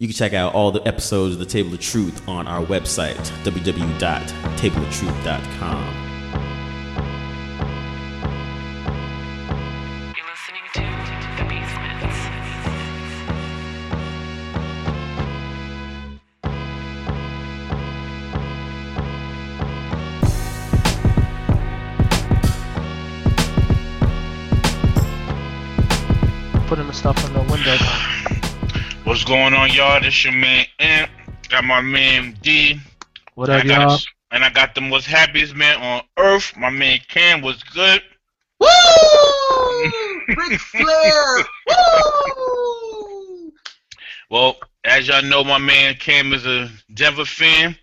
You can check out all the episodes of The Table of Truth on our website, www.tableoftruth.com. What's going on, y'all? This your man Ant. Got my man D. What up, y'all? And I got the most happiest man on earth. My man Cam was good. Woo! Big Flair! Woo! Well, as y'all know, my man Cam is a Denver fan.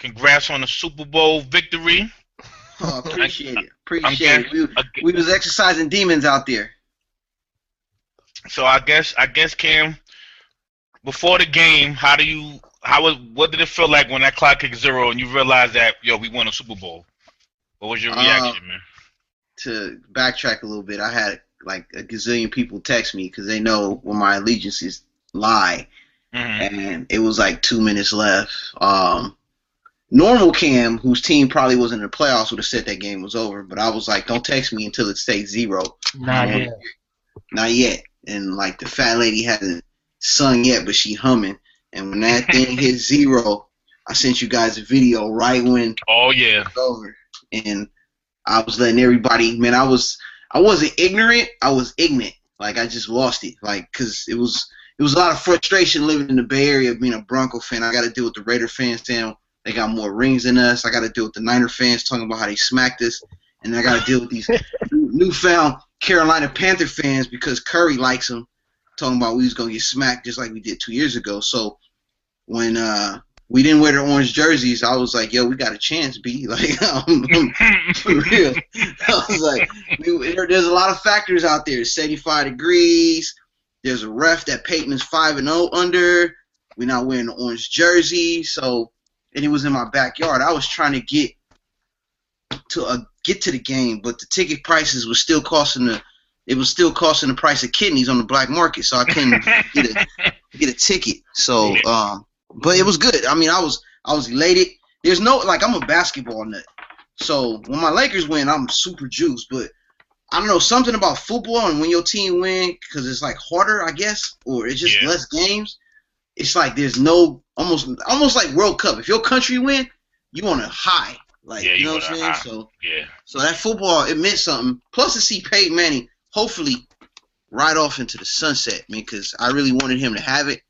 Congrats on the Super Bowl victory. Oh, appreciate it. We was exercising demons out there. So I guess Cam, before the game, what did it feel like when that clock kicked zero and you realized that we won a Super Bowl? What was your reaction, man? To backtrack a little bit, I had like a gazillion people text me because they know where my allegiances lie, and it was like 2 minutes left. Normal Cam, whose team probably wasn't in the playoffs, would have said that game was over, but I was like, don't text me until it stays zero. Not yet. And like the fat lady hasn't sung yet, but she humming. And when that thing hit zero, I sent you guys a video right when it was over. And I was letting everybody, man, I wasn't ignorant, I was ignorant. Like I just lost it. Like, cause it was a lot of frustration living in the Bay Area, being a Bronco fan. I got to deal with the Raider fans saying they got more rings than us. I got to deal with the Niner fans talking about how they smacked us. And I got to deal with these newfound Carolina Panther fans because Curry likes them, talking about we was going to get smacked just like we did 2 years ago. So when we didn't wear their orange jerseys, I was like, we got a chance, B. Like, for real. I was like, there's a lot of factors out there. It's 75 degrees. There's a ref that Peyton is 5-0 under. We're not wearing the orange jersey. So, and it was in my backyard. I was trying to get to the game, but the ticket prices was still costing the price of kidneys on the black market, so I couldn't get a ticket. So, but it was good. I mean, I was elated. There's no, like, I'm a basketball nut, so when my Lakers win, I'm super juiced. But I don't know, something about football and when your team win, because it's like harder, I guess, or it's just less games. It's like there's no almost like World Cup. If your country win, you on a high. Like, you know what I'm saying? So that football, it meant something. Plus, to see Peyton Manning hopefully ride off into the sunset, man, because I really wanted him to have it.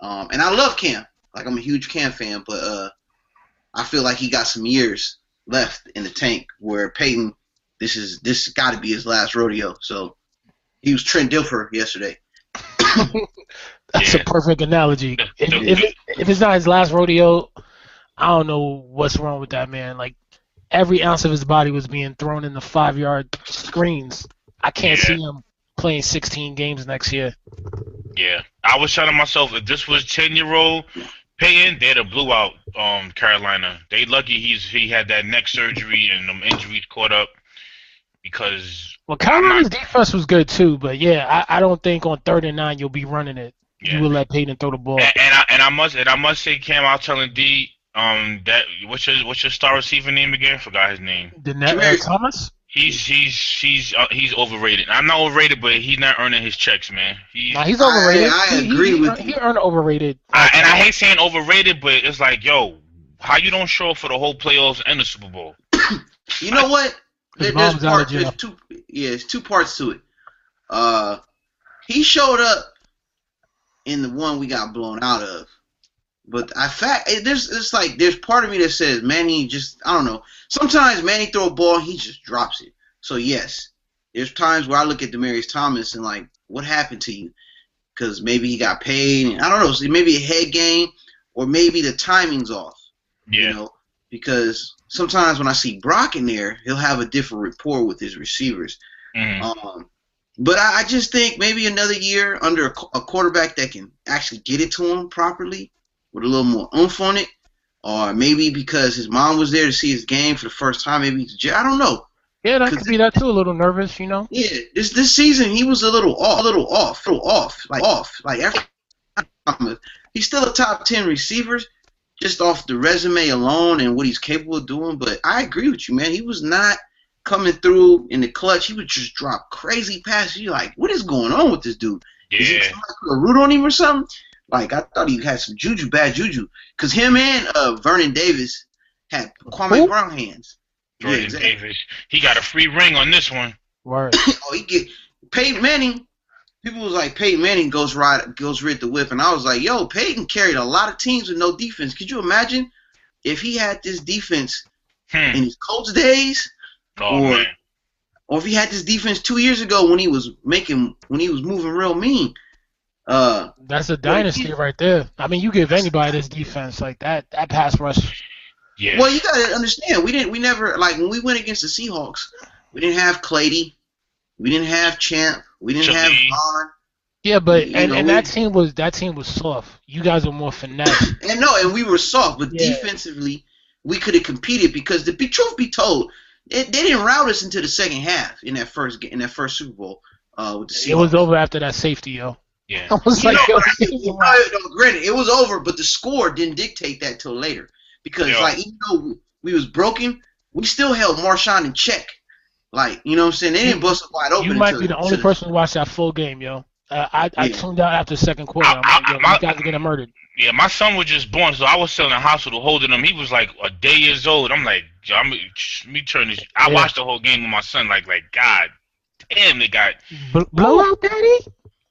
And I love Cam. Like, I'm a huge Cam fan, but I feel like he got some years left in the tank where Peyton, this got to be his last rodeo. So he was Trent Dilfer yesterday. That's a perfect analogy. If it's not his last rodeo, I don't know what's wrong with that man. Like, every ounce of his body was being thrown in the 5-yard screens. I can't see him playing 16 games next year. Yeah. I was telling myself, if this was 10-year-old Peyton, they'd have blew out Carolina. They lucky he had that neck surgery and them injuries caught up because... Well, Carolina's defense was good too, but I don't think on 3rd and 9 you'll be running it. Yeah. You will let Peyton throw the ball. And I must say, Cam, I was telling D... what's your star receiver name again? Forgot his name. Demaryius Thomas. He's overrated. I'm not overrated, but he's not earning his checks, man. He's overrated. I agree with you. He earned overrated. I hate saying overrated, but it's like, how you don't show up for the whole playoffs and the Super Bowl? You know what? There's two parts to it. He showed up in the one we got blown out of. But there's part of me that says Manny just, I don't know. Sometimes Manny throw a ball, he just drops it. So yes, there's times where I look at Demaryius Thomas and like, what happened to you? Because maybe he got paid, and I don't know. So maybe a head game, or maybe the timing's off. Yeah. You know, because sometimes when I see Brock in there, he'll have a different rapport with his receivers. But I just think maybe another year under a quarterback that can actually get it to him properly, with a little more oomph on it, or maybe because his mom was there to see his game for the first time, maybe he's I don't know. Yeah, that could be that too. A little nervous, you know. Yeah, this season he was a little off. Like after he's still a top 10 receiver just off the resume alone and what he's capable of doing. But I agree with you, man. He was not coming through in the clutch. He would just drop crazy passes. You're like, what is going on with this dude? Yeah. Is he trying to put a root on him or something? Like, I thought he had some juju, bad juju. Because him and Vernon Davis had Kwame Brown hands. Vernon Davis. He got a free ring on this one. Word. Oh, he get Peyton Manning. People was like, Peyton Manning goes rid the whip. And I was like, yo, Peyton carried a lot of teams with no defense. Could you imagine if he had this defense in his Colts days? Oh, or if he had this defense 2 years ago when he was moving real mean. That's a dynasty right there. I mean, you give anybody this defense like that pass rush. Yeah. Well, you gotta understand, we never like when we went against the Seahawks, we didn't have Clady, we didn't have Champ, we didn't have Vaughn. Yeah, but that team was soft. You guys were more finesse. and we were soft, but defensively we could have competed because the truth be told, they didn't rout us into the second half in that first Super Bowl with the Seahawks. It was over after that safety, yo. Yeah. I was like, granted, it was over, but the score didn't dictate that till later because, like, even though we was broken, we still held Marshawn in check. Like, you know what I'm saying? They didn't bust us wide open. You might be the only person who watched that full game, yo. I tuned out after the second quarter. These guys are getting murdered. Yeah, my son was just born, so I was still in the hospital holding him. He was like a day years old. I'm like, I watched the whole game with my son. Like, God damn, they got blow out, daddy.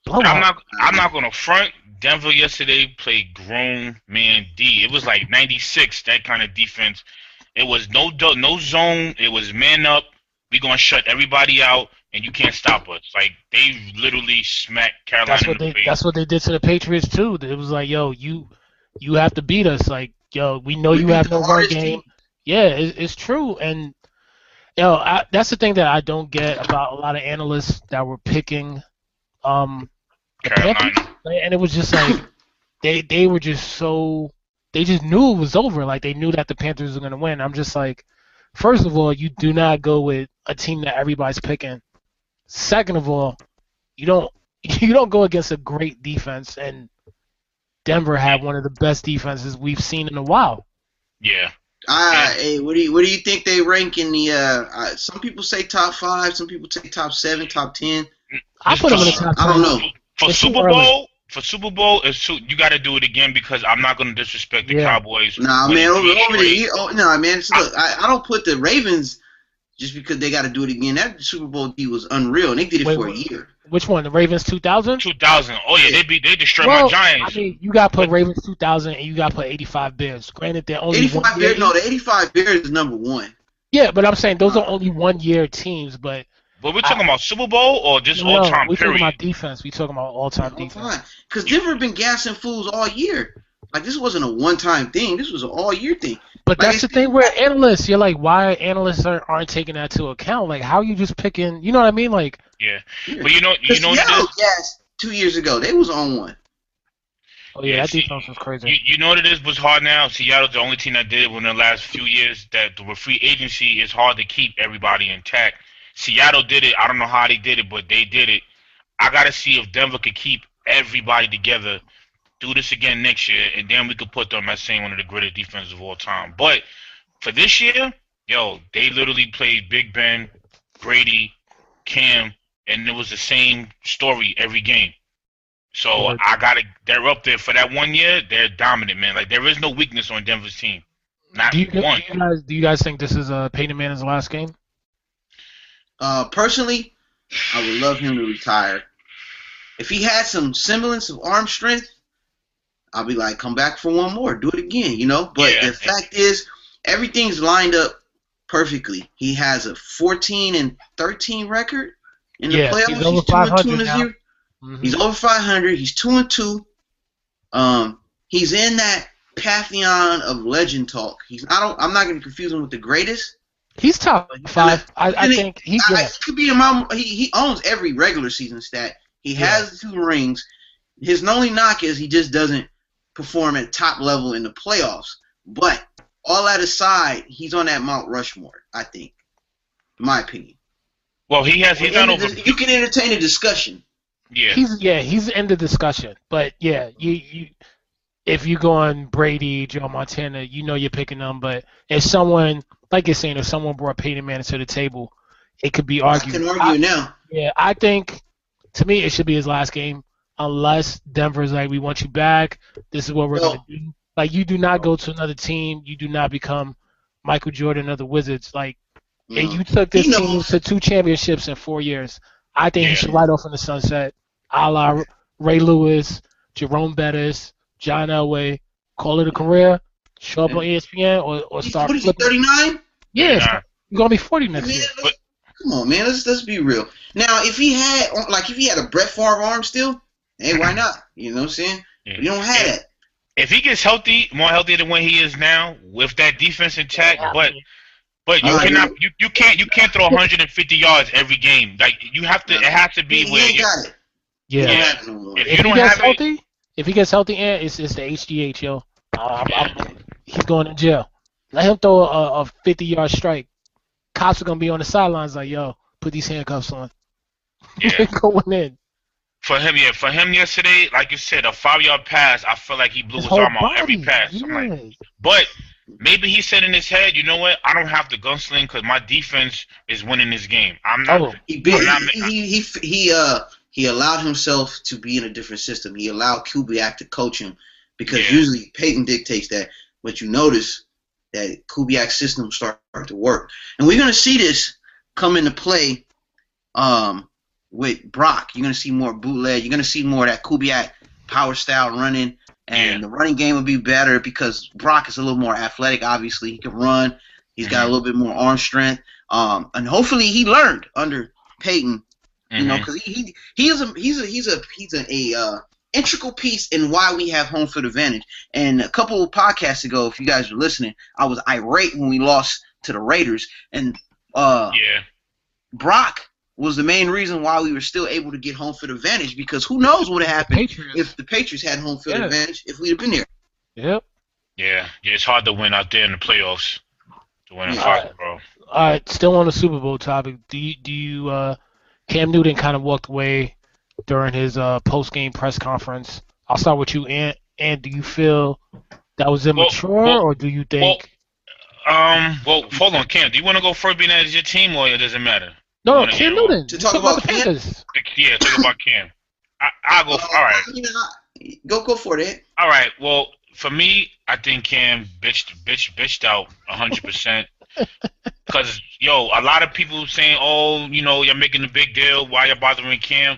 I'm not gonna front. Denver yesterday played grown man D. It was like 96, that kind of defense. It was no zone. It was man up. We gonna shut everybody out, and you can't stop us. Like, they literally smacked Carolina. That's what they did to the Patriots too. It was like, yo, you have to beat us. Like, yo, we know you have no hard game. Yeah, it's true. And yo, that's the thing that I don't get about a lot of analysts that were picking Carolina. And it was just like they were just so they just knew it was over. Like, they knew that the Panthers were gonna win. I'm just like, first of all, you do not go with a team that everybody's picking. Second of all, you don't go against a great defense, and Denver had one of the best defenses we've seen in a while. Yeah. Hey, what do you think they rank in the? Some people say top 5, some people say top 7, top 10. I put them in the top 10. I don't know. For Super Bowl, you got to do it again because I'm not going to disrespect the Cowboys. Nah, man. Look, I don't put the Ravens just because they got to do it again. That Super Bowl D was unreal, and they did it for a year. Which one? The Ravens 2000? 2000. Oh, yeah. They destroyed my Giants. I mean, you got to put Ravens 2000, and you got to put 85 Bears. Granted, they're only 85 Bears. No, the 85 Bears is number one. Yeah, but I'm saying those are only one-year teams, but. But we're talking about Super Bowl or just all-time period? We're talking about defense. We're talking about all-time defense. Because Denver been gassing fools all year. Like, this wasn't a one-time thing. This was an all-year thing. But like, that's the thing where analysts, you're like, why analysts aren't taking that into account? Like, how are you just picking, you know what I mean? Like, yeah. But you know what it is? Yes, 2 years ago, they was on one. Oh, yeah, that defense was crazy. You know what it is was hard now? Seattle's the only team that did it within the last few years that the free agency is hard to keep everybody intact. Seattle did it. I don't know how they did it, but they did it. I got to see if Denver could keep everybody together, do this again next year, and then we could put them as saying one of the greatest defenses of all time. But for this year, yo, they literally played Big Ben, Brady, Cam, and it was the same story every game. So they're up there for that 1 year. They're dominant, man. Like, there is no weakness on Denver's team. Not one. Do you guys think this is Peyton Manning's last game? Personally, I would love him to retire. If he had some semblance of arm strength, I'd be like, come back for one more. Do it again, you know? But the fact is, everything's lined up perfectly. He has a 14-13 record in the playoffs. He's over 500 now. He's over 500. He's 2-2. He's in that pantheon of legend talk. I'm not going to confuse him with the greatest. He's top 5. I think he's. He could be in my. He owns every regular season stat. He has 2 rings. His only knock is he just doesn't perform at top level in the playoffs. But all that aside, he's on that Mount Rushmore. I think, in my opinion. Well, he has. He's not over. You can entertain a discussion. Yeah. He's in the discussion, but yeah, you if you go on Brady, Joe Montana, you know you're picking them. But if someone, like you're saying, if someone brought Peyton Manning to the table, it could be argued. I can argue now. Yeah, I think, to me, it should be his last game unless Denver's like, we want you back. This is what we're going to do. Like, you do not go to another team. You do not become Michael Jordan of the Wizards. Like, and you took this team to 2 championships in 4 years. I think you should ride off in the sunset, a la Ray Lewis, Jerome Bettis, John Elway. Call it a career. Show up on ESPN or start. What is he, 39? Yeah, you're gonna be 40 next year. Come on, man. Let's be real. Now, if he had a Brett Favre arm still, hey, why not? You know what I'm saying? Yeah. You don't have that. If he gets healthy, more healthy than when he is now, with that defense intact, but you can't throw 150 yards every game. Like it has to be where you got it. Yeah. If he gets healthy, it's the HGH, yo. He's going to jail. Let him throw a 50-yard strike. Cops are gonna be on the sidelines like, yo, put these handcuffs on. Yeah. Going in. For him yesterday, like you said, a 5-yard pass. I feel like he blew his arm out every pass. Yeah. I'm like, but maybe he said in his head, you know what? I don't have to gunsling because my defense is winning this game. I'm not. Oh. He allowed himself to be in a different system. He allowed Kubiak to coach him because usually Peyton dictates that. But you notice that Kubiak's system started to work, and we're gonna see this come into play. With Brock, you're going to see more bootleg. You're going to see more of that Kubiak power style running, and the running game will be better because Brock is a little more athletic, obviously. He can run. He's got a little bit more arm strength. And hopefully he learned under Peyton, you know, because he's an integral piece in why we have home field advantage. And a couple of podcasts ago, if you guys were listening, I was irate when we lost to the Raiders. And Brock was the main reason why we were still able to get home field advantage, because who knows what would have happened if the Patriots had home field advantage if we'd have been there. Yep. Yeah, it's hard to win out there in the playoffs. To win in hockey, bro. All right, still on the Super Bowl topic, do you Cam Newton kind of walked away during his post-game press conference. I'll start with you, Ant. And do you feel that was immature, or do you think hold on, Cam. Do you want to go first, being that it's your team, or it doesn't matter? No, Cam Newton. To talk about the Panthers. Yeah, talk about Cam. I'll go. All right. Go for it. All right. Well, for me, I think Cam bitched out 100%. Because, yo, a lot of people saying, oh, you know, you're making a big deal. Why you're bothering Cam?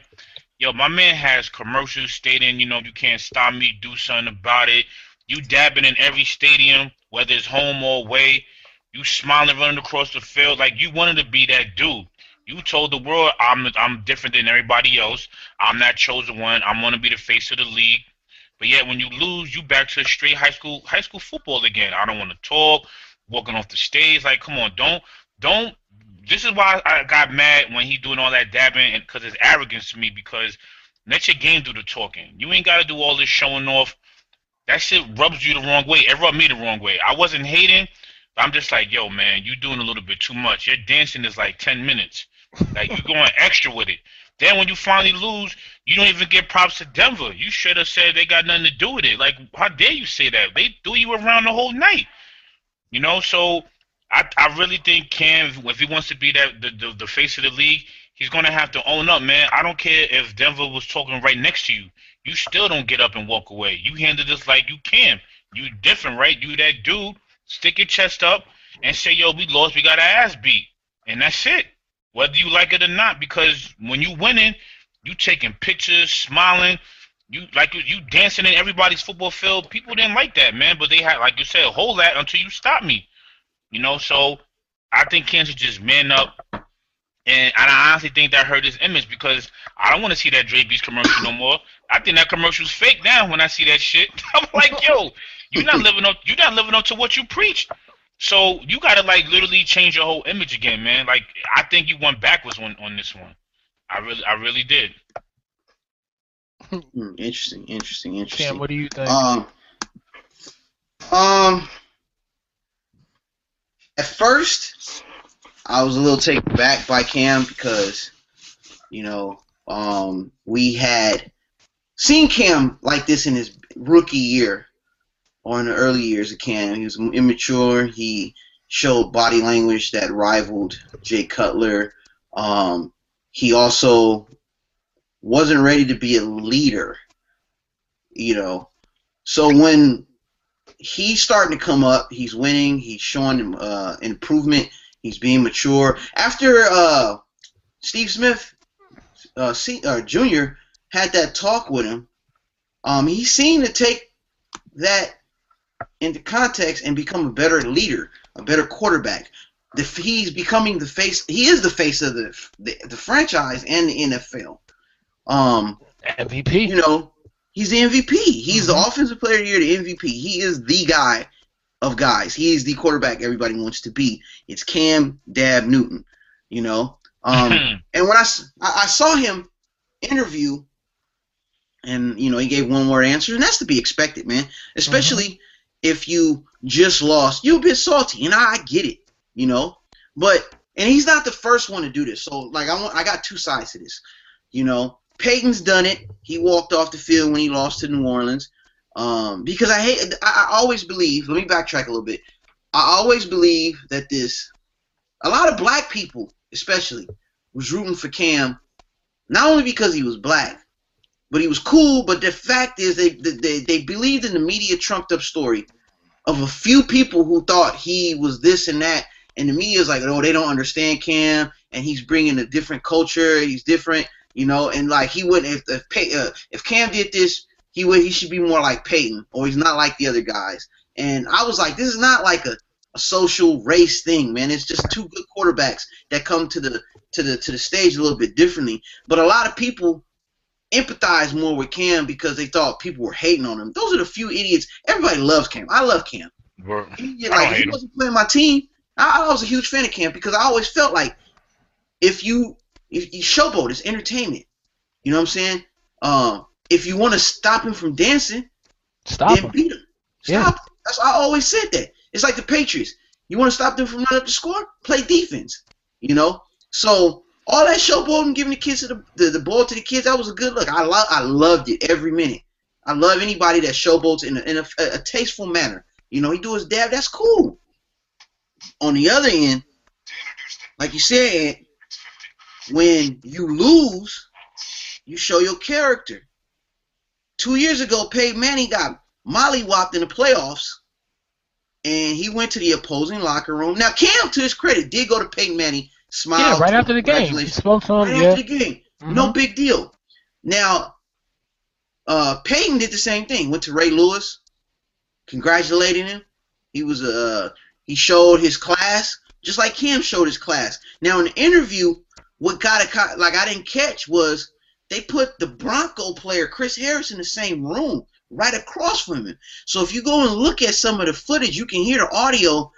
Yo, my man has commercials stating, you know, you can't stop me. Do something about it. You dabbing in every stadium, whether it's home or away. You smiling, running across the field. Like, you wanted to be that dude. You told the world, I'm different than everybody else. I'm that chosen one. I'm going to be the face of the league. But yet when you lose, you back to straight high school football again. I don't want to talk, walking off the stage. Like, come on, don't. This is why I got mad when he doing all that dabbing, and because it's arrogance to me, because let your game do the talking. You ain't got to do all this showing off. That shit rubs you the wrong way. It rubbed me the wrong way. I wasn't hating. I'm just like, yo, man, you doing a little bit too much. Your dancing is like 10 minutes. Like, you're going extra with it. Then when you finally lose, you don't even get props to Denver. You should have said they got nothing to do with it. Like, how dare you say that? They threw you around the whole night. You know, so I really think Cam, if he wants to be that the face of the league, he's going to have to own up, man. I don't care if Denver was talking right next to you. You still don't get up and walk away. You handle this like you can. You different, right? You that dude. Stick your chest up and say, yo, we lost. We got our ass beat. And that's it. Whether you like it or not, because when you winning, you taking pictures, smiling, you dancing in everybody's football field. People didn't like that, man. But they had, like you said, hold that until you stop me. You know, so I think Kansas just man up, and I honestly think that hurt his image, because I don't want to see that Dre Beast commercial no more. I think that commercial's fake now. When I see that shit, I'm like, yo, you're not living up to what you preached. So you gotta like literally change your whole image again, man. Like, I think you went backwards on this one. I really did. Interesting. Cam, what do you think? At first, I was a little taken back by Cam because, you know, we had seen Cam like this in his rookie year or in the early years of Cam. He was immature. He showed body language that rivaled Jay Cutler. He also wasn't ready to be a leader, you know. So when he's starting to come up, he's winning, he's showing improvement, he's being mature. After Steve Smith Jr. had that talk with him, he seemed to take that into context and become a better leader, a better quarterback. He's becoming the face. He is the face of the franchise and the NFL. MVP. You know, he's the MVP. He's the offensive player of the year, the MVP. He is the guy of guys. He is the quarterback everybody wants to be. It's Cam Dab Newton. You know, and when I saw him interview, and you know he gave one word answers, and that's to be expected, man. Especially if you just lost, you're a bit salty, and I get it. You know, but and he's not the first one to do this. So like I got two sides to this. You know, Peyton's done it. He walked off the field when he lost to New Orleans because I always believe. Let me backtrack a little bit. I always believe that a lot of black people especially was rooting for Cam, not only because he was black, but he was cool. But the fact is they believed in the media trumped up story of a few people who thought he was this and that. And the media's like, oh, they don't understand Cam, and he's bringing a different culture. He's different, you know. And like he wouldn't, if Cam did this, he should be more like Peyton, or he's not like the other guys. And I was like, this is not like a social race thing, man. It's just two good quarterbacks that come to the stage a little bit differently. But a lot of people empathize more with Cam because they thought people were hating on him. Those are the few idiots. Everybody loves Cam. I love Cam. Well, if he wasn't playing my team, I was a huge fan of Cam because I always felt like if you showboat, it's entertainment. You know what I'm saying? If you want to stop him from dancing, then beat him. Stop him. That's, I always said that. It's like the Patriots. You want to stop them from running up the score? Play defense. You know? So all that showboating, giving the kids the ball to the kids, that was a good look. I loved it every minute. I love anybody that showboats in a tasteful manner. You know, he do his dab. That's cool. On the other end, like you said, when you lose, you show your character. 2 years ago, Peyton Manning got mollywopped in the playoffs, and he went to the opposing locker room. Now, Cam, to his credit, did go to Peyton Manning. Smiled. Yeah, right after the game. After the game. No big deal. Now, Peyton did the same thing. Went to Ray Lewis, congratulating him. He showed his class, just like Cam showed his class. Now, in the interview, I didn't catch was they put the Bronco player, Chris Harris, in the same room right across from him. So if you go and look at some of the footage, you can hear the audio.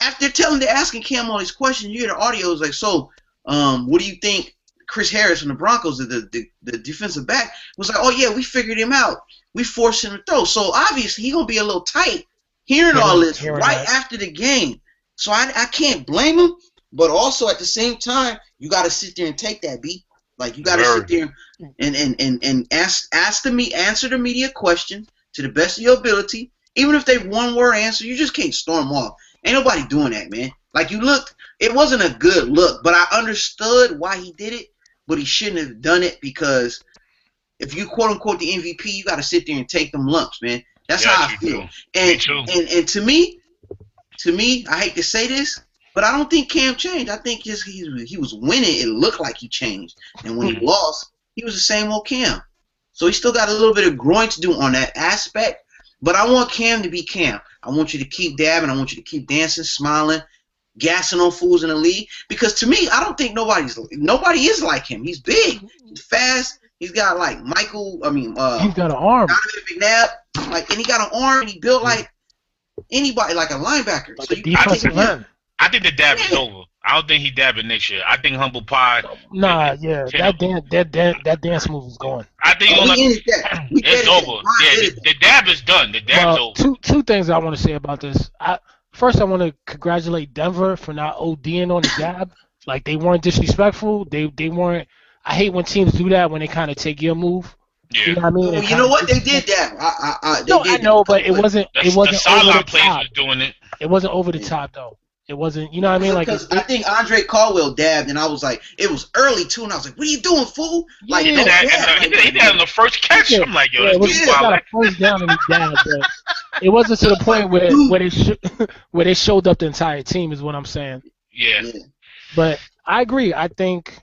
After they're asking Cam all these questions, you hear the audio is like, so what do you think Chris Harris from the Broncos, the defensive back, was like, oh, yeah, we figured him out. We forced him to throw. So obviously he's going to be a little tight hearing all this right after the game. So I can't blame him, but also at the same time, you got to sit there and take that, B. Like you got to sit there and answer the media question to the best of your ability. Even if they one word answer, you just can't storm off. Ain't nobody doing that, man. Like you looked, it wasn't a good look, but I understood why he did it, but he shouldn't have done it because if you quote unquote the MVP, you got to sit there and take them lumps, man. That's how I feel. And to me, I hate to say this, but I don't think Cam changed. I think he was winning. It looked like he changed, and when he lost, he was the same old Cam. So he still got a little bit of growing to do on that aspect. But I want Cam to be Cam. I want you to keep dabbing. I want you to keep dancing, smiling, gassing on fools in the league. Because to me, I don't think nobody is like him. He's big, he's fast. He's got like he's got an arm. Donovan McNabb, and he got an arm, and he built like anybody, like a linebacker. Like so I think the dab is over. I don't think he dabbing next year. I think Humble Pie. That dance move is going. I think it's over. Yeah, the dab is done. The dab's over. Two things I want to say about this. First, I want to congratulate Denver for not ODing on the dab. Like they weren't disrespectful. They weren't. I hate when teams do that when they kind of take your move Yeah. You know what I mean? Well, you know what? They did that. I know, but it wasn't over the top. Was doing it. It wasn't over the top, though. It wasn't, you know what I mean? Like, I think Andre Caldwell dabbed, and I was like, it was early, too, and I was like, what are you doing, fool? Like, he did that on the first catch. I'm like, yo, this dude got a first down and he dabbed, but it wasn't to the point where they showed up the entire team is what I'm saying. Yeah. But I agree. I think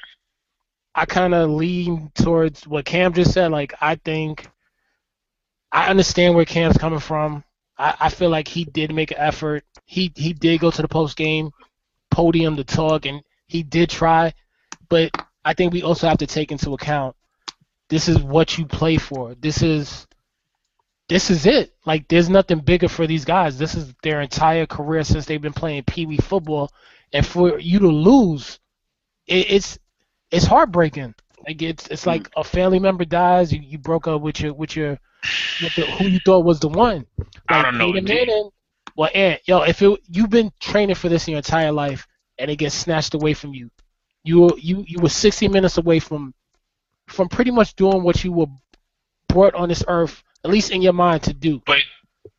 I kind of lean towards what Cam just said. Like, I think I understand where Cam's coming from. I feel like he did make an effort. He did go to the post-game podium to talk, and he did try. But I think we also have to take into account this is what you play for. This is it. Like, there's nothing bigger for these guys. This is their entire career since they've been playing Pee-wee football. And for you to lose, it's heartbreaking. Like, it's like a family member dies, you broke up with who you thought was the one. Like, I don't know. Manning, well, and yo, you've been training for this in your entire life, and it gets snatched away from you. You were 60 minutes away from pretty much doing what you were brought on this earth, at least in your mind, to do. But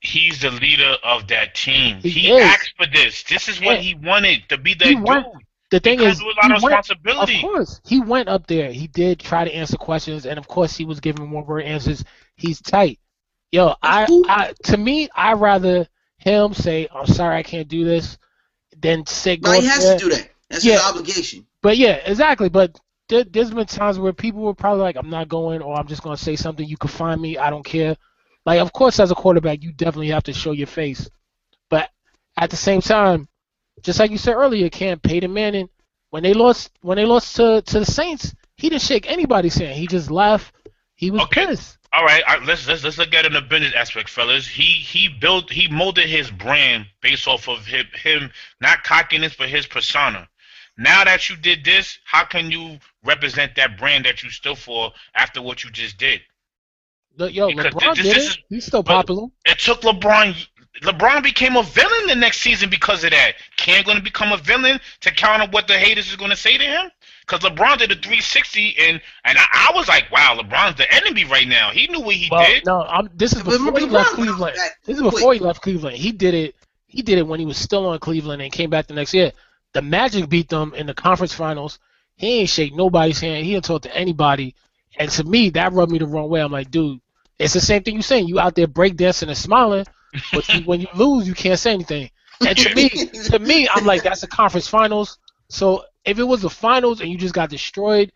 he's the leader of that team. He asked for this. This is what he wanted, to be that dude. The thing is, of course, he went up there. He did try to answer questions, and of course, he was giving one-word answers. He's tight. Yo, I'd rather him say, "I'm sorry, I can't do this," than say, "No, he has to do that. That's his obligation." But yeah, exactly. But there's been times where people were probably like, "I'm not going," or "I'm just going to say something. You can find me. I don't care." Like, of course, as a quarterback, you definitely have to show your face. But at the same time, just like you said earlier, Cam, Peyton Manning, when they lost to the Saints, he didn't shake anybody's hand. He just left. He was pissed. All right, let's look at it in the business aspect, fellas. He molded his brand based off of him not cockiness, but his persona. Now that you did this, how can you represent that brand that you stood for after what you just did? Yo, because LeBron did it. He's still popular. It took LeBron. LeBron became a villain the next season because of that. Cam going to become a villain to counter what the haters is going to say to him? Because LeBron did a 360, and I was like, wow, LeBron's the enemy right now. He knew what he did. No, this is before he left Cleveland. This is before he left Cleveland. He did it when he was still on Cleveland and came back the next year. The Magic beat them in the conference finals. He ain't shake nobody's hand. He didn't talk to anybody. And to me, that rubbed me the wrong way. I'm like, dude, it's the same thing you're saying. You out there breakdancing and smiling. But when you lose, you can't say anything. And to me, I'm like, that's a conference finals. So if it was the finals and you just got destroyed,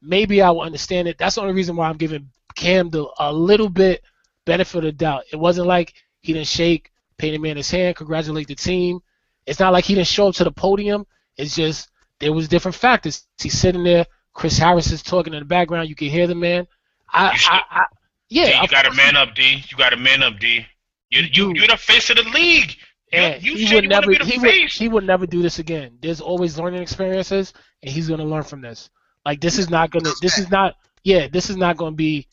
maybe I would understand it. That's the only reason why I'm giving Cam a little bit benefit of the doubt. It wasn't like he didn't shake Peyton Manning's hand, congratulate the team. It's not like he didn't show up to the podium. It's just there was different factors. He's sitting there. Chris Harris is talking in the background. You can hear the man. You got to man up, D. You got to man up, D. You're the face of the league. Yeah, he would never do this again. There's always learning experiences, and he's going to learn from this. Like, this is not going to be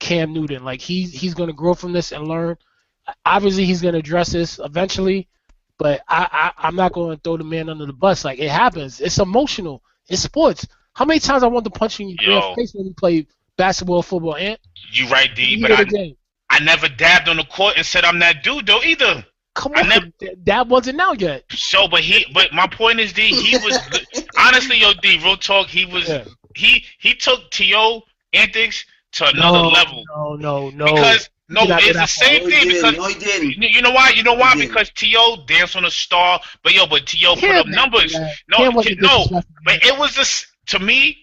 Cam Newton. Like, he's going to grow from this and learn. Obviously, he's going to address this eventually, but I'm not going to throw the man under the bus. Like, it happens. It's emotional. It's sports. How many times I want to punch you in your face when you play basketball, football, and you right, D, but I never dabbed on the court and said I'm that dude though either. Come on, that wasn't out yet. So, but my point is, D, he was honestly, yo, D, real talk, he was he took T.O. antics to another level. No. Because it's the same thing. You know why? Because T.O. danced on a star, but T.O. put up numbers. But it was just to me.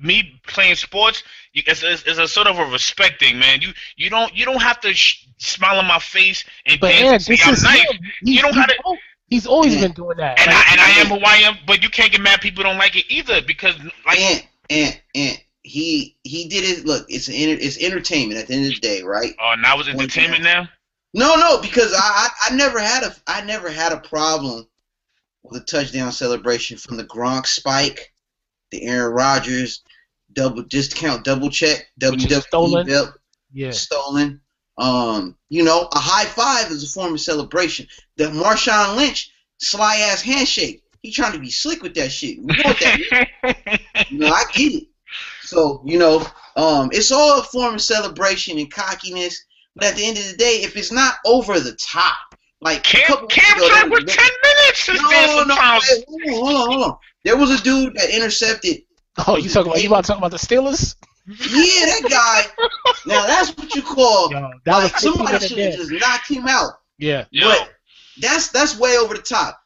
Me playing sports, it's a sort of a respect thing, man. You don't have to smile on my face and dance and say I'm nice. You don't have to. He's always been doing that. And I am who I am, but you can't get mad. People don't like it either because like he did it. Look, it's entertainment at the end of the day, right? Oh, now it's entertainment now. No, because I never had a problem with a touchdown celebration from the Gronk spike. The Aaron Rodgers double check, WWE stolen. Belt, stolen. A high five is a form of celebration. The Marshawn Lynch sly ass handshake. He trying to be slick with that shit. We know what that is. I get it. So It's all a form of celebration and cockiness, but at the end of the day, if it's not over the top, like Cam with 10 minutes. Hold on. There was a dude that intercepted. Oh, you about to talk about the Steelers? Yeah, that guy. Now that's what you call. Yo, like, somebody should have just knocked him out. Yeah. Yo. But that's way over the top.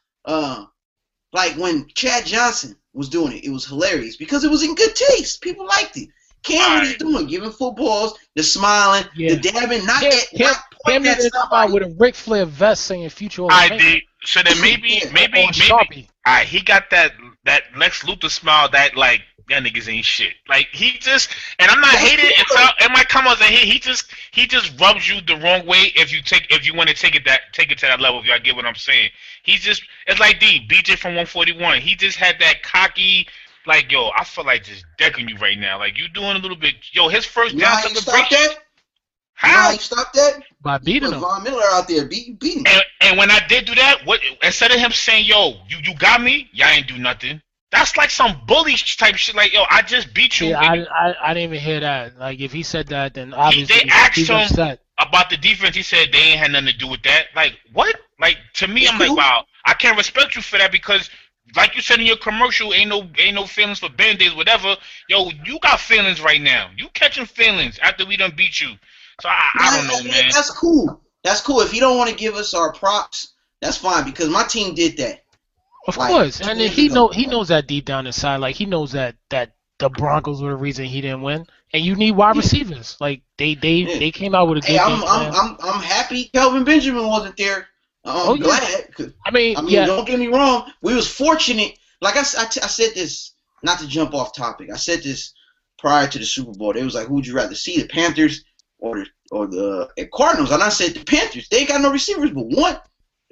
Like when Chad Johnson was doing it, it was hilarious because it was in good taste. People liked it. Cam, what he's doing, giving footballs, the smiling, the dabbing, Cam did it out with a Ric Flair vest saying "Future." So then maybe. He got that Lex Luthor smile that like that niggas ain't shit. Like he just, and I'm not hating. It might come as a hit. He just rubs you the wrong way if you want to take it to that level. If y'all get what I'm saying, it's like BJ from 141. He just had that cocky. Like, yo, I feel like just decking you right now. Like, you doing a little bit. Yo, his first down celebration. How you stop that? By beating him. Von Miller out there beating him. And when I did do that, instead of him saying, yo, you got me, y'all ain't do nothing. That's like some bully type shit. Like, yo, I just beat you. Yeah, I didn't even hear that. Like, if he said that, then obviously they asked him upset about the defense. He said they ain't had nothing to do with that. Like, what? Like, to me, I'm like, wow, I can't respect you for that because – like you said in your commercial, ain't no feelings for Band-Aids, whatever. Yo, you got feelings right now. You catching feelings after we done beat you. So I don't know, man. That's cool. That's cool. If you don't want to give us our props, that's fine because my team did that. Of course, and he knows that deep down inside. Like he knows that the Broncos were the reason he didn't win, and you need wide receivers. Like they came out with a good game. I'm happy Kelvin Benjamin wasn't there. I'm glad. Yeah. I mean, don't get me wrong. We was fortunate. Like I said this, not to jump off topic. I said this prior to the Super Bowl. They was like, who would you rather see, the Panthers or the Cardinals? And I said the Panthers. They ain't got no receivers but one.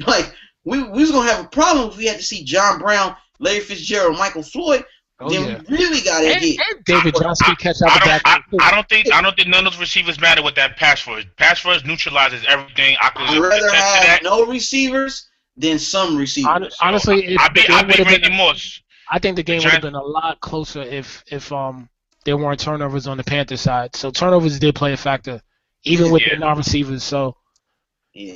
Like we was gonna have a problem if we had to see John Brown, Larry Fitzgerald, Michael Floyd. We really got to get David Johnson catch out the back. I don't think none of those receivers matter with that pass rush. Pass rush neutralizes everything. I'd rather have no receivers than some receivers. Honestly, I think the game would have been a lot closer if there weren't turnovers on the Panthers side. So turnovers did play a factor, even with the non-receivers. So,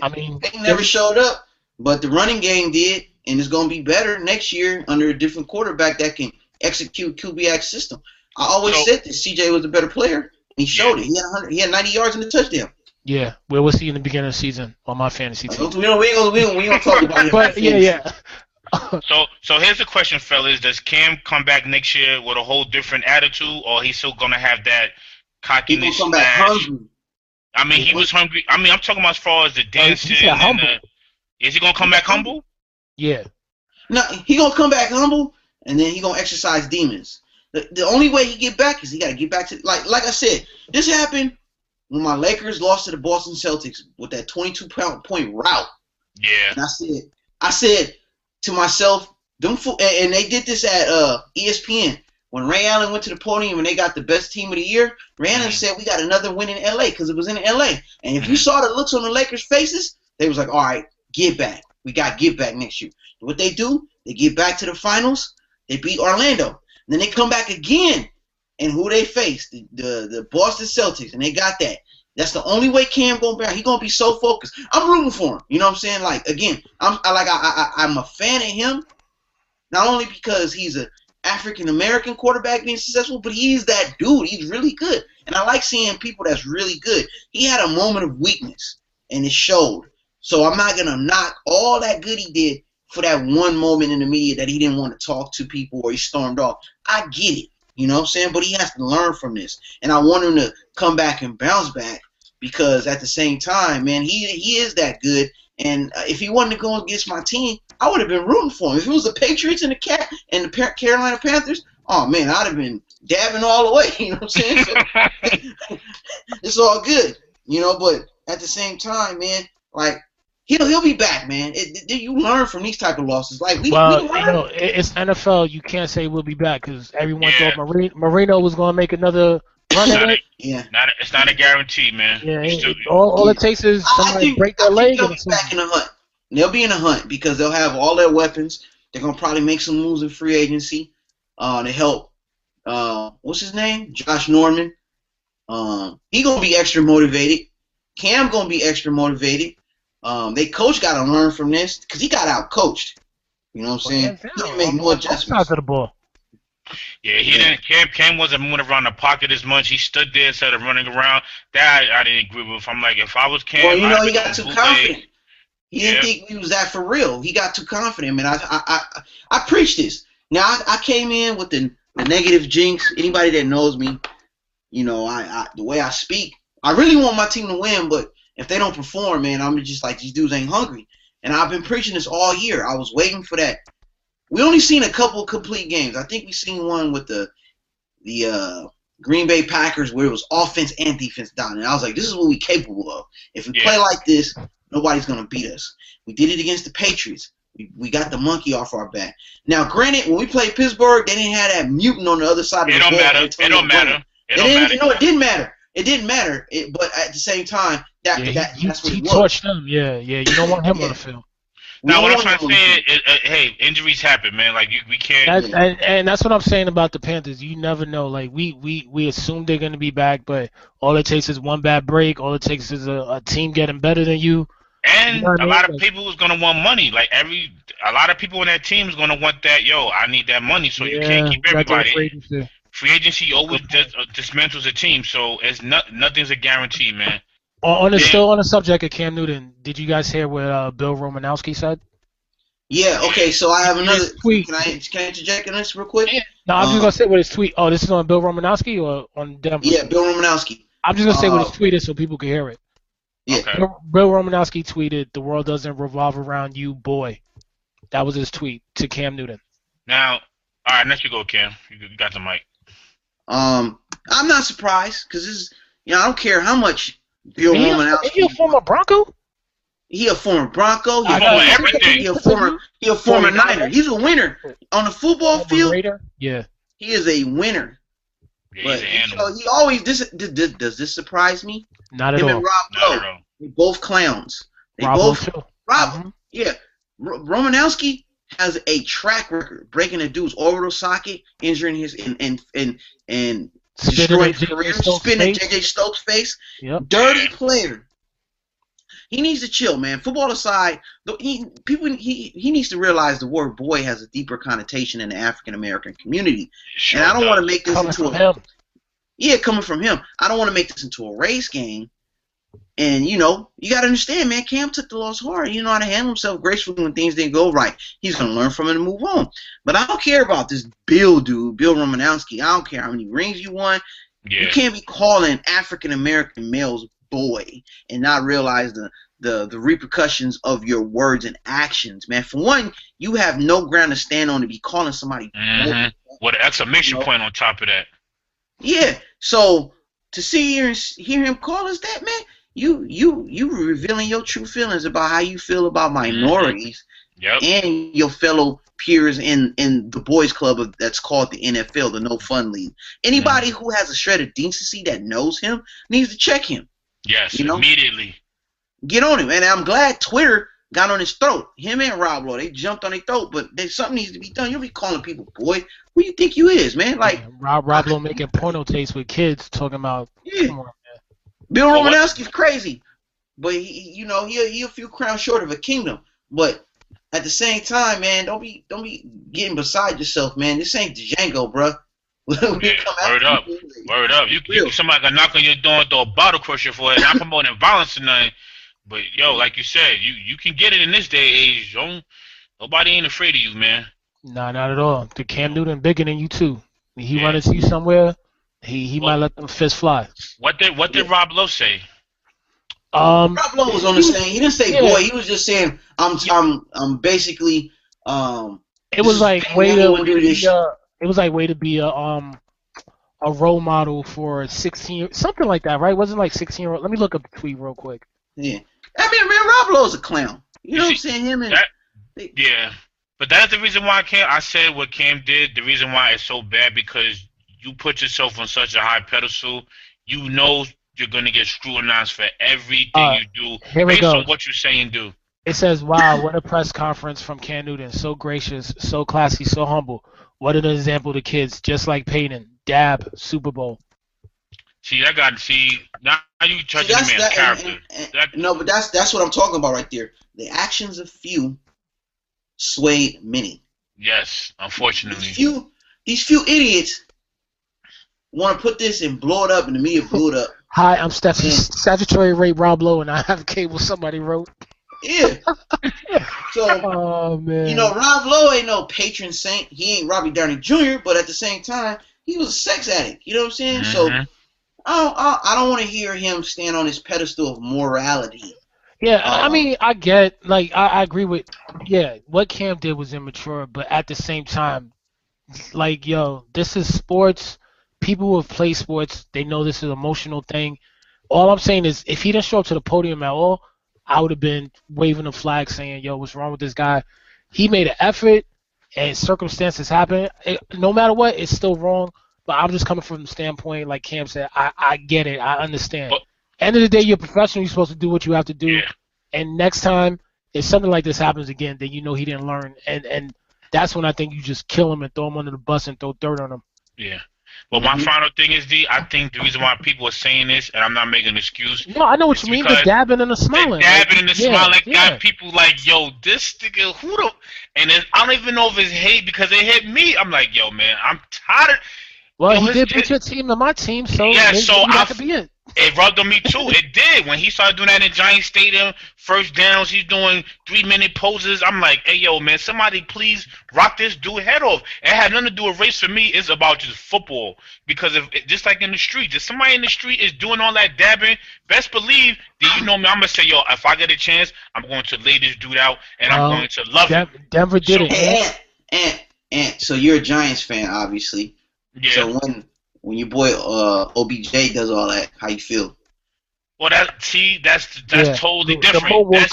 I mean, they never showed up, but the running game did, and it's going to be better next year under a different quarterback that can execute Kubiak's system. I always said that CJ was a better player, and he showed it. He had 90 yards and a touchdown. Yeah, we will see in the beginning of the season on my fantasy team. We don't talk about it. But yeah. So here's the question, fellas: does Cam come back next year with a whole different attitude, or he's still gonna have that cockiness? He's gonna come back hungry. I mean, he was hungry. I mean, I'm talking about as far as the dancing. Is he gonna come back humble? Yeah. No, he gonna come back humble. And then he gonna exercise demons. The only way he get back is he gotta get back to like I said. This happened when my Lakers lost to the Boston Celtics with that 22-point route. Yeah. And I said to myself, and they did this at ESPN when Ray Allen went to the podium and they got the best team of the year. Ray Allen said we got another win in LA because it was in LA. And if you saw the looks on the Lakers' faces, they was like, all right, get back. We got get back next year. And what they do? They get back to the finals. They beat Orlando. And then they come back again, and who they face, the Boston Celtics, and they got that. That's the only way Cam going back. He's going to be so focused. I'm rooting for him. You know what I'm saying? Like, again, I'm a fan of him, not only because he's an African-American quarterback being successful, but he's that dude. He's really good. And I like seeing people that's really good. He had a moment of weakness, and it showed. So I'm not going to knock all that good he did for that one moment in the media that he didn't want to talk to people or he stormed off. I get it, you know what I'm saying? But he has to learn from this. And I want him to come back and bounce back because at the same time, man, he is that good. And if he wanted to go against my team, I would have been rooting for him. If it was the Patriots and the Carolina Panthers, oh, man, I'd have been dabbing all the way, you know what I'm saying? So, it's all good, you know, but at the same time, man, like, He'll be back, man. You learn from these type of losses. Like we learn. You know, it's NFL. You can't say we'll be back because everyone thought Marino was going to make another run at it. Yeah, it's not a guarantee, man. Yeah, all it takes is somebody break their leg. They'll be back in the hunt. They'll be in the hunt because they'll have all their weapons. They're going to probably make some moves in free agency to help. What's his name? Josh Norman. He gonna be extra motivated. Cam gonna be extra motivated. They coach gotta learn from this because he got out coached. You know what I'm saying? He didn't make no adjustments. Yeah, he didn't. Cam wasn't moving around the pocket as much. He stood there instead of running around. That I didn't agree with. I'm like, if I was Cam, well, you know, he got too confident. He didn't think he was that for real. He got too confident, man. I preached this. Now I came in with the negative jinx. Anybody that knows me, you know, I the way I speak. I really want my team to win, but if they don't perform, man, I'm just like, these dudes ain't hungry. And I've been preaching this all year. I was waiting for that. We only seen a couple complete games. I think we seen one with the Green Bay Packers where it was offense and defense down. And I was like, this is what we're capable of. If we play like this, nobody's going to beat us. We did it against the Patriots. We got the monkey off our back. Now, granted, when we played Pittsburgh, they didn't have that mutant on the other side of the ball. It don't matter. You know, it didn't matter. It didn't matter, but at the same time, that's what he torched them. Yeah. You don't want him on the field. Now, what I'm trying to say is, hey, injuries happen, man. Like, we can't. And that's what I'm saying about the Panthers. You never know. Like, we assume they're going to be back, but all it takes is one bad break. All it takes is a team getting better than you. And a lot of people is going to want money. Like, a lot of people on that team is going to want that, yo, I need that money, so you can't keep everybody. Free agency always dismantles a team, so it's nothing's a guarantee, man. Still on the subject of Cam Newton, did you guys hear what Bill Romanowski said? Yeah, okay, so I have another tweet. Can I interject on this real quick? Yeah. No, I'm just going to say what his tweet. Oh, this is on Bill Romanowski or on Denver? Yeah, Bill Romanowski. I'm just going to say what his tweet is so people can hear it. Yeah. Okay. Bill Romanowski tweeted, "The world doesn't revolve around you, boy." That was his tweet to Cam Newton. Now, all right, next you go, Cam. You got the mic. I'm not surprised because this is, you know, I don't care how much Bill Romanowski. Is he a former Bronco? He a former Bronco. He's everything. He a former Niner. He's a winner on the football field. Yeah. He is a winner. Yeah, but he's an animal. He always. Does this surprise me? Not at all. Him and Rob Lowe. They both clowns. They both. Yeah. Romanowski has a track record breaking a dude's orbital socket, injuring his and destroying his career, spinning J.J. Stokes' face. Yep. Dirty player. He needs to chill, man. Football aside, he needs to realize the word "boy" has a deeper connotation in the African American community. Sure, and I don't want to make this I don't want to make this into a race game. And, you know, you got to understand, man, Cam took the loss hard. You know how to handle himself gracefully when things didn't go right. He's going to learn from it and move on. But I don't care about this Bill Romanowski. I don't care how many rings you won. Yeah. You can't be calling African-American males boy and not realize the repercussions of your words and actions, man. For one, you have no ground to stand on to be calling somebody boy. What an exclamation point on top of that. Yeah, so to hear him call us that, man, you revealing your true feelings about how you feel about minorities and your fellow peers in the boys club that's called the NFL, the No Fun League. Anybody who has a shred of decency that knows him needs to check him. Yes, immediately. Get on him. And I'm glad Twitter got on his throat. Him and Rob Lowe, they jumped on their throat, but something needs to be done. You'll be calling people, boy, who you think you is, man? Like Rob Lowe making porno tapes with kids talking about come on, man. Bill Romanowski's crazy, but he a few crowns short of a kingdom. But at the same time, man, don't be getting beside yourself, man. This ain't Django, bruh. Word up. You somebody can knock on your door and throw a bottle across your forehead. Not promoting violence tonight. But, yo, like you said, you can get it in this day and age. Nobody ain't afraid of you, man. Nah, not at all. The Cam Newton bigger than you, too. He run into you somewhere, he might let them fist fly. What did Rob Lowe say? Rob Lowe was on the same. He didn't say boy. He was just saying, I'm basically it was like way to be a role model for 16, something like that, right? Wasn't like 16-year-old. Let me look up the tweet real quick. Yeah, I mean, man, Rob Lowe's a clown. You know what I'm saying? But that's the reason why I said what Cam did. The reason why it's so bad because you put yourself on such a high pedestal. You know you're gonna get scrutinized for everything you do based on what you say and do. It says, "Wow, what a press conference from Cam Newton! So gracious, so classy, so humble. What an example to kids, just like Peyton. Dab Super Bowl." See, that got now you touching the man's character. No, but that's what I'm talking about right there. The actions of few swayed many. Yes, unfortunately. These few idiots want to put this and blow it up, and the media blew it up. Hi, I'm Stephanie Statutory Ray Rob Lowe, and I have a cable somebody wrote. Yeah. So, oh, man. You know, Rob Lowe ain't no patron saint. He ain't Robbie Downey Jr., but at the same time, he was a sex addict. You know what I'm saying? Mm-hmm. So I don't want to hear him stand on his pedestal of morality. Yeah, I mean, I get, like, I agree with, yeah, what Cam did was immature, but at the same time, like, yo, this is sports. People who have played sports, they know this is an emotional thing. All I'm saying is if he didn't show up to the podium at all, I would have been waving a flag saying, yo, what's wrong with this guy? He made an effort, and circumstances happen. No matter what, it's still wrong. But I'm just coming from the standpoint, like Cam said, I get it. I understand. But end of the day, you're a professional. You're supposed to do what you have to do. Yeah. And next time, if something like this happens again, then you know he didn't learn. And that's when I think you just kill him and throw him under the bus and throw dirt on him. Yeah. But my final thing is, D, I think the reason why people are saying this, and I'm not making an excuse. No, I know what you mean, the dabbing and the smiling. That people like, yo, this nigga, who the – and I don't even know if it's hate because they hit me. I'm like, yo, man, I'm tired of – Well, he did put your team to my team, so yeah, so that could be it. It rubbed on me, too. It did. When he started doing that in Giant Stadium, first downs, he's doing 3-minute poses. I'm like, hey, yo, man, somebody please rock this dude head off. It had nothing to do with race for me. It's about just football. Because if just like in the streets, if somebody in the street is doing all that dabbing, best believe that you know me. I'm going to say, yo, if I get a chance, I'm going to lay this dude out, and I'm going to love him. Denver did it. And so you're a Giants fan, obviously. Yeah. So when your boy OBJ does all that, how you feel? Well, that's totally different.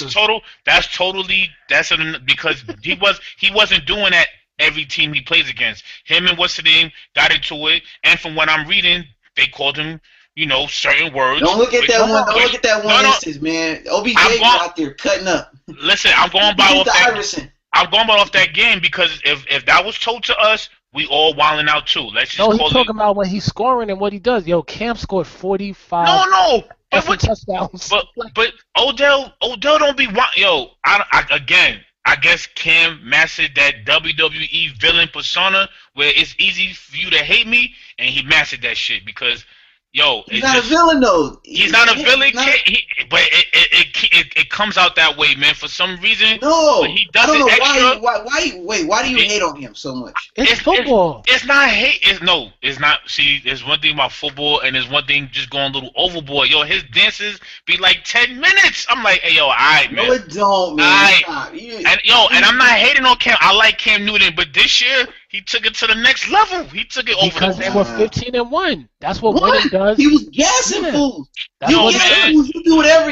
Because he wasn't doing that every team he plays against. Him and what's the name got into it, and from what I'm reading, they called him, you know, certain words. Don't look at that one instance, man. OBJ out there cutting up. Listen, I'm going by off that game because if that was told to us, we all wilding out too. Let's just call it. No, he's talking about when he's scoring and what he does. Yo, Cam scored 45. No, touchdowns. But Odell don't be wild. Yo, I guess Cam mastered that WWE villain persona where it's easy for you to hate me, and he mastered that shit because. Yo, he's not a villain, though. He's not a villain, but it comes out that way, man. For some reason, he does it extra. Why do you hate on him so much? It's football. It's not hate. It's not. See, there's one thing about football, and there's one thing just going a little overboard. Yo, his dances be like 10 minutes. I'm like, hey, yo, all right, man. No, it don't, man. All right. And I'm not hating on Cam. I like Cam Newton, but this year. He took it to the next level. He took it because they were 15-1. That's what winning does. He was gassing fools. You do whatever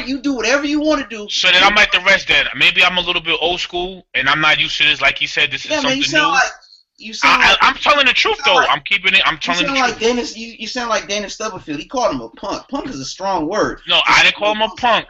you want to do. So then I'm at the rest. Then maybe I'm a little bit old school and I'm not used to this. Like he said, this is something new. I'm telling the truth though. I'm keeping it. I'm telling the truth. You sound like Dennis Stubblefield. He called him a punk. Punk is a strong word. No, I didn't call him a punk.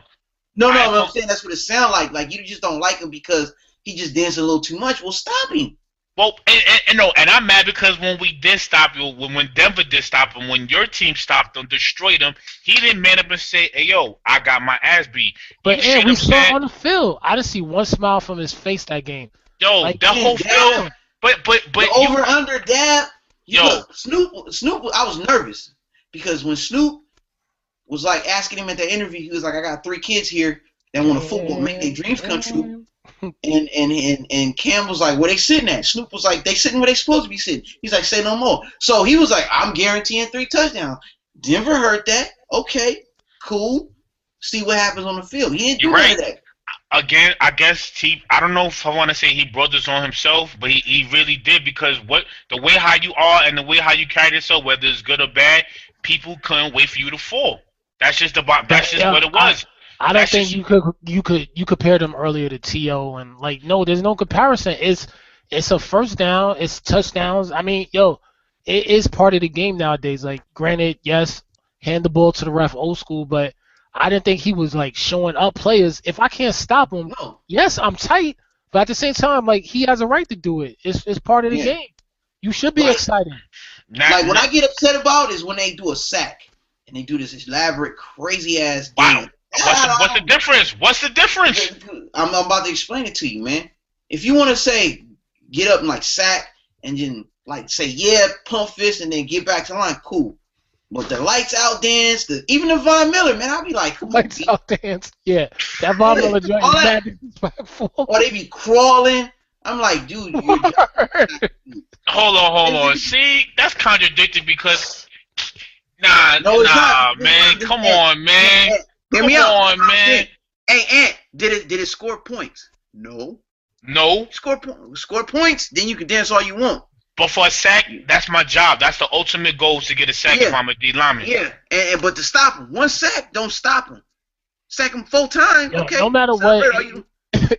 No, I'm saying that's what it sounds like. Like you just don't like him because he just danced a little too much. Well, stop him. Well, and I'm mad because when we did stop you, when Denver did stop him, when your team stopped him, destroyed him, he didn't man up and say, hey, yo, I got my ass beat. But, man, we saw on the field. I didn't see one smile from his face that game. Yo, like, the whole field. But over-under dab. Yo. Snoop, I was nervous because when Snoop was, like, asking him at the interview, he was like, I got 3 kids here that want to football, make their dreams come true. And Cam was like, where they sitting at? Snoop was like, they sitting where they supposed to be sitting. He's like, say no more. So he was like, I'm guaranteeing 3 touchdowns. Denver heard that. Okay, cool. See what happens on the field. He didn't do any of that. Again, I guess I don't know if I want to say he brought this on himself, but he really did because the way how you are and the way how you carry yourself, whether it's good or bad, people couldn't wait for you to fall. That's just what it was. I don't think you compared them earlier to T.O. and like no, there's no comparison. It's a first down, it's touchdowns. I mean, yo, it is part of the game nowadays. Like, granted, yes, hand the ball to the ref, old school, but I didn't think he was like showing up players. If I can't stop him, yes, I'm tight, but at the same time, like he has a right to do it. It's part of the game. You should be excited. Like what I get upset about is when they do a sack. and they do this elaborate, crazy ass game. What's the difference? What's the difference? I'm about to explain it to you, man. If you want to say get up and like sack and then like say yeah, pump fist and then get back to the line, cool. But the lights out dance, even the Von Miller, man, I'll be like, come lights on, out dance, yeah. That Von Miller joint is bad. Or they be crawling. I'm like, dude, you're hold on. See, that's contradicting because nah, man, come on, man. Come on, man. Hey, Ant, did it score points? No. Score points, then you can dance all you want. But for a sack, that's my job. That's the ultimate goal, is to get a sack if I'm a D lineman. Yeah, but to stop him, one sack, don't stop him. Sack him full time. Yo, okay. No matter what,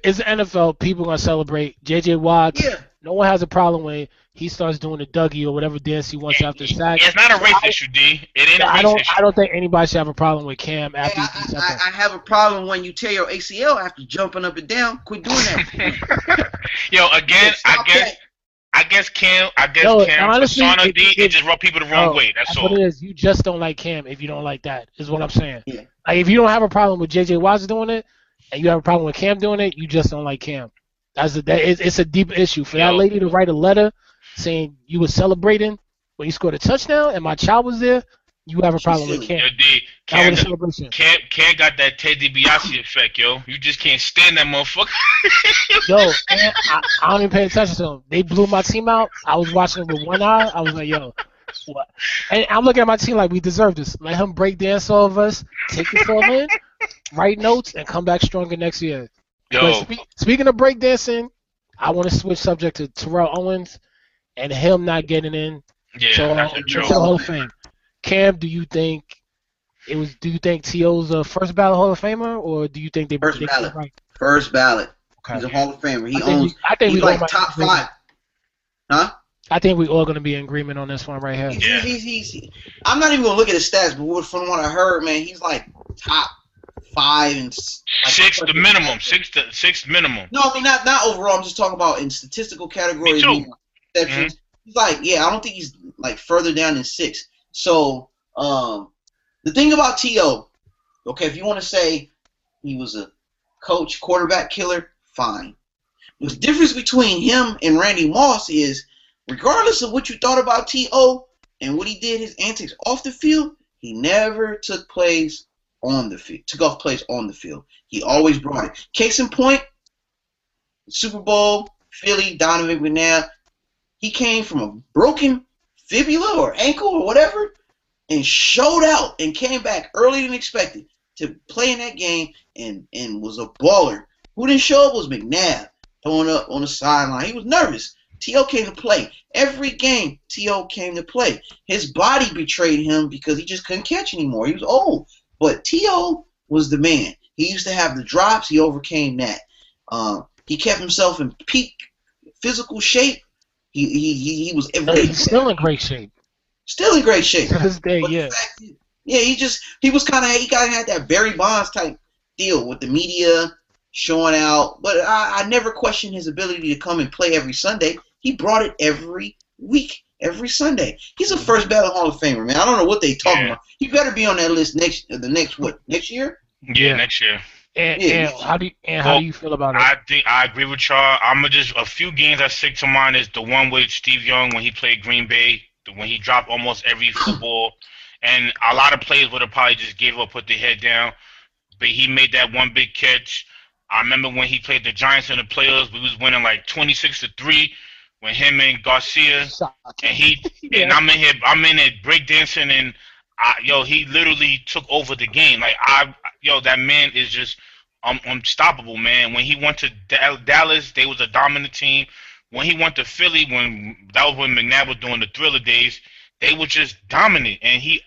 it's the NFL. People gonna celebrate. J.J. Watt. Yeah. No one has a problem when he starts doing the Dougie or whatever dance he wants after the sack. It's not a race issue, D. It ain't a race issue. I don't think anybody should have a problem with Cam after he does that. I have a problem when you tear your ACL after jumping up and down. Quit doing that. Yo, again, I guess Cam, honestly, Persona D, it just rub people the wrong way. That's all. What it is. You just don't like Cam if you don't like that, is what I'm saying. Yeah. Like, if you don't have a problem with J.J. Watt's doing it, and you have a problem with Cam doing it, you just don't like Cam. It's a deep issue. For that lady to write a letter saying you were celebrating when you scored a touchdown and my child was there, you have a problem with Cam. Cam got that Ted DiBiase effect, yo. You just can't stand that motherfucker. Yo, man, I don't even pay attention to him. They blew my team out. I was watching him with one eye. I was like, yo, what? And I'm looking at my team like, we deserve this. Let him break dance all of us, take it all in, write notes, and come back stronger next year. Yo. Speaking of breakdancing, I want to switch subject to Terrell Owens and him not getting in. Yeah, so, that's a joke. Hall of Fame. Cam, do you think it was? Do you think T.O.'s a first ballot Hall of Famer, or do you think they first ballot? Right? First ballot. Okay. He's a Hall of Famer. He's like top five. Huh? I think we all going to be in agreement on this one right here. Yeah. I'm not even going to look at his stats, but from what I heard, man, he's like top 5 and like six, the minimum. Six minimum. No, I mean not overall. I'm just talking about in statistical categories. Mm-hmm. He's like, I don't think he's like further down than 6. So the thing about T.O., okay, if you want to say he was a coach, quarterback killer, fine. The difference between him and Randy Moss is, regardless of what you thought about T.O. and what he did, his antics off the field, he never took plays on the field. Took off plays on the field. He always brought it. Case in point, Super Bowl, Philly, Donovan McNabb. He came from a broken fibula or ankle or whatever and showed out and came back earlier than expected to play in that game and was a baller. Who didn't show up was McNabb, throwing up on the sideline. He was nervous. T.O. came to play. Every game, T.O. came to play. His body betrayed him because he just couldn't catch anymore. He was old. But T.O. was the man. He used to have the drops. He overcame that. He kept himself in peak physical shape. He was everyday. He's still in great shape. Still in great shape. To this day, yeah. He was kind of had that Barry Bonds type deal with the media showing out. But I never questioned his ability to come and play every Sunday. He brought it every week. Every Sunday, he's a first ballot Hall of Famer, man. I don't know what they talking about. He better be on that list next year? Yeah, next year. And how do you feel about it? I think I agree with y'all. A few games that stick to mind is the one with Steve Young when he played Green Bay, when he dropped almost every football, and a lot of players would have probably just gave up, put their head down, but he made that one big catch. I remember when he played the Giants in the playoffs, we was winning like 26-3. When him and Garcia and I'm in there breakdancing and he literally took over the game. Like that man is just unstoppable, man. When he went to Dallas, they was a dominant team. When he went to Philly, that was when McNabb was doing the thriller days, they were just dominant. And he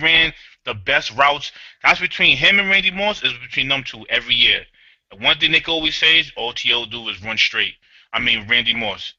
ran the best routes. That's between him and Randy Moss. Is between them two every year. The one thing they could always say is all T.O. do is run straight. I mean, Randy Moss.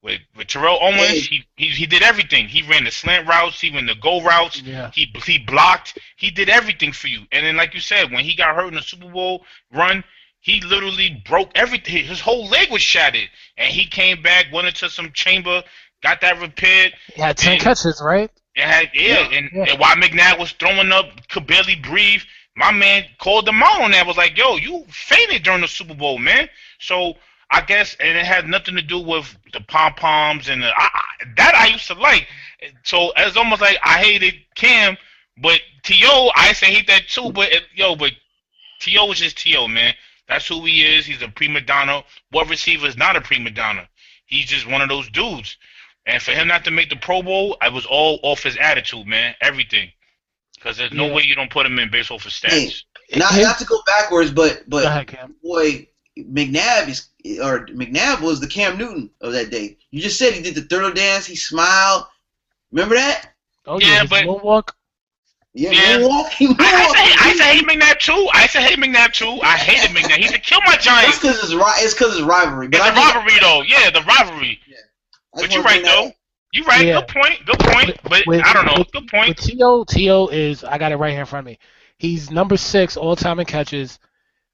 With Terrell Owens, he did everything. He ran the slant routes. He ran the go routes. Yeah. He blocked. He did everything for you. And then, like you said, when he got hurt in the Super Bowl run, he literally broke everything. His whole leg was shattered. And he came back, went into some chamber, got that repaired. He had 10 catches, right? And while McNabb was throwing up, could barely breathe, my man called them out on that. Was like, yo, you fainted during the Super Bowl, man. So I guess, and it had nothing to do with the pom-poms and that I used to like. So it's almost like I hated Cam, but T.O., I used to hate that too. But T.O. is just T.O., man. That's who he is. He's a prima donna. What receiver is not a prima donna? He's just one of those dudes. And for him not to make the Pro Bowl, I was all off his attitude, man. Everything. Because there's no way you don't put him in based off of stats. And not to go backwards, but go ahead, Cam. Boy, McNabb was the Cam Newton of that day. You just said he did the turtle dance. He smiled. Remember that? Oh yeah, but moonwalk. Yeah, moonwalk. I used to hate McNabb too. I hated McNabb. He used to kill my Giants. It's because it's rivalry. But it's a rivalry though. Yeah, the rivalry. Yeah. But you're right though. You're right. Yeah. Good point. But I don't know. Good point. T.O. is, I got it right here in front of me. He's number 6 all time in catches,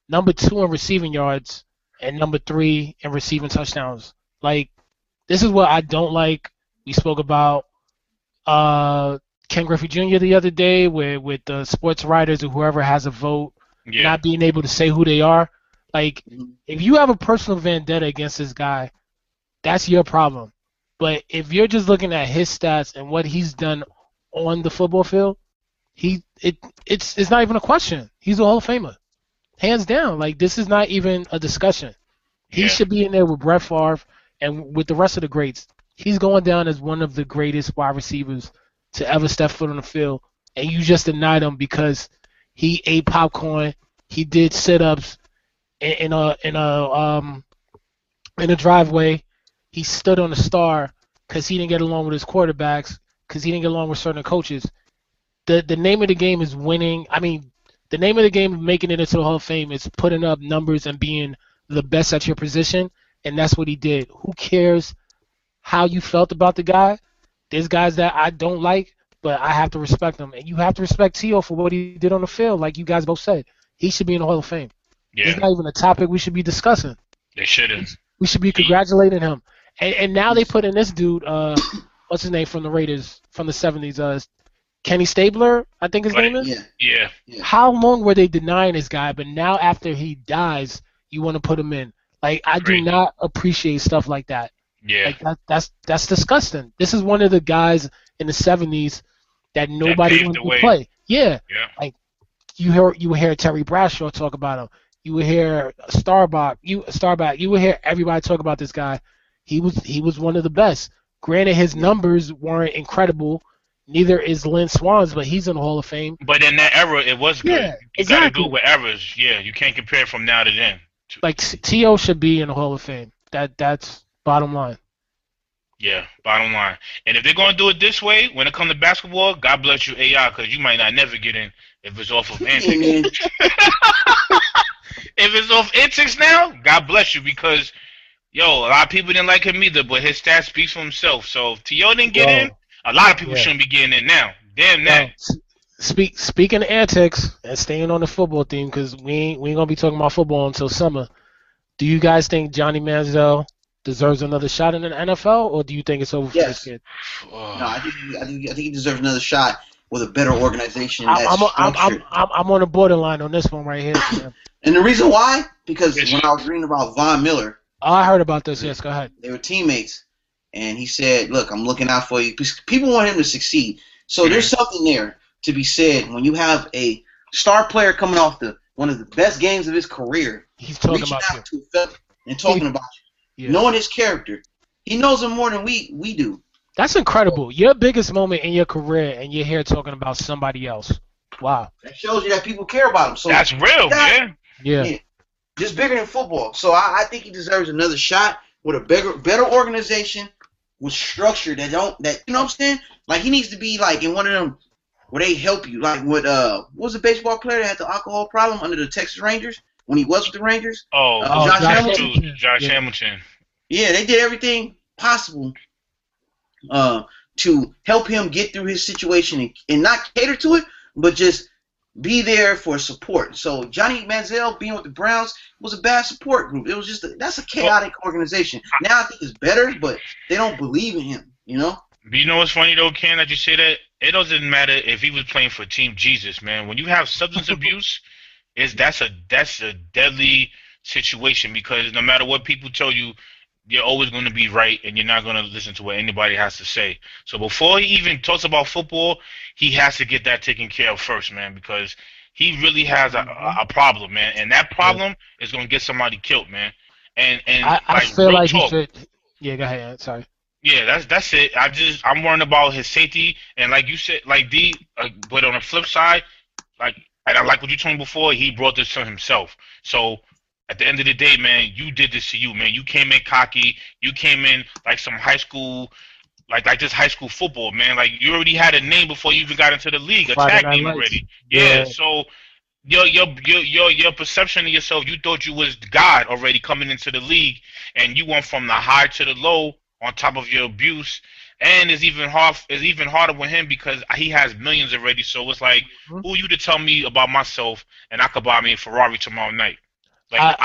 number 2 in receiving yards, and number 3 in receiving touchdowns. Like, this is what I don't like. We spoke about Ken Griffey Jr. the other day with the sports writers or whoever has a vote not being able to say who they are. Like, if you have a personal vendetta against this guy, that's your problem. But if you're just looking at his stats and what he's done on the football field, it's not even a question. He's a Hall of Famer. Hands down. Like, this is not even a discussion. He should be in there with Brett Favre and with the rest of the greats. He's going down as one of the greatest wide receivers to ever step foot on the field, and you just denied him because he ate popcorn, he did sit-ups in a driveway, he stood on a star because he didn't get along with his quarterbacks, because he didn't get along with certain coaches. The name of the game is winning. I mean, the name of the game of making it into the Hall of Fame is putting up numbers and being the best at your position, and that's what he did. Who cares how you felt about the guy? There's guys that I don't like, but I have to respect them. And you have to respect T.O. for what he did on the field, like you guys both said. He should be in the Hall of Fame. Yeah. It's not even a topic we should be discussing. They shouldn't. We should be congratulating him. And now they put in this dude, what's his name, from the Raiders, from the 70s, Kenny Stabler, I think his name is? Yeah. How long were they denying this guy? But now after he dies, you want to put him in. Like, I do not appreciate stuff like that. Yeah, like that's disgusting. This is one of the guys in the 70s that nobody wanted to play. Yeah. Like, you would hear Terry Bradshaw talk about him. You would hear Starbuck. You would hear everybody talk about this guy. He was one of the best. Granted, his numbers weren't incredible. Neither is Lynn Swan's, but he's in the Hall of Fame. But in that era, it was good. Yeah, exactly. You got to do with eras. Yeah, you can't compare it from now to then. Like, T.O. should be in the Hall of Fame. That's bottom line. Yeah, bottom line. And if they're going to do it this way, when it comes to basketball, God bless you, AI, because you might not never get in if it's off of antics. If it's off antics now, God bless you, because, yo, a lot of people didn't like him either, but his stats speaks for himself. So if T.O. didn't get in, a lot of people shouldn't be getting in now. Damn that. Speaking of antics and staying on the football theme, because we ain't going to be talking about football until summer, do you guys think Johnny Manziel deserves another shot in the NFL, or do you think it's over for this kid? No, I think he deserves another shot with a better organization. I'm on the borderline on this one right here. Man. And the reason why, because when I was reading about Von Miller, I heard about this. Yes, go ahead. They were teammates, and he said, "Look, I'm looking out for you." People want him to succeed, so there's something there to be said when you have a star player coming off the one of the best games of his career. He's talking about you and talking about you. Yeah. Knowing his character. He knows him more than we do. That's incredible. Your biggest moment in your career, and you're here talking about somebody else. Wow. That shows you that people care about him. So that's real, man. Yeah. Just bigger than football. So I think he deserves another shot with a better organization, with structure that you know what I'm saying? Like, he needs to be like in one of them where they help you. Like with what was the baseball player that had the alcohol problem under the Texas Rangers? When he was with the Rangers, Josh Hamilton. Yeah, they did everything possible to help him get through his situation and not cater to it, but just be there for support. So Johnny Manziel being with the Browns was a bad support group. It was just that's a chaotic organization. Now I think it's better, but they don't believe in him. You know. But you know what's funny though, Ken, that you say that It doesn't matter if he was playing for Team Jesus, man. When you have substance abuse, that's a deadly situation, because no matter what people tell you, you're always going to be right, and you're not going to listen to what anybody has to say. So before he even talks about football, he has to get that taken care of first, man, because he really has a problem, man. And that problem is going to get somebody killed, man. And I feel like he should – yeah, go ahead. Sorry. Yeah, that's it. I'm worrying about his safety, and like you said, like D, but on the flip side, and I like what you told me before, he brought this to himself. So at the end of the day, man, you did this to you, man. You came in cocky. You came in like some high school, like this high school football, man. Like you already had a name before you even got into the league, a tag name already. Yeah. So your perception of yourself, you thought you was God already coming into the league, and you went from the high to the low. On top of your abuse, and it's even harder with him because he has millions already. So it's like, who are you to tell me about myself? And I could buy me a Ferrari tomorrow night. Like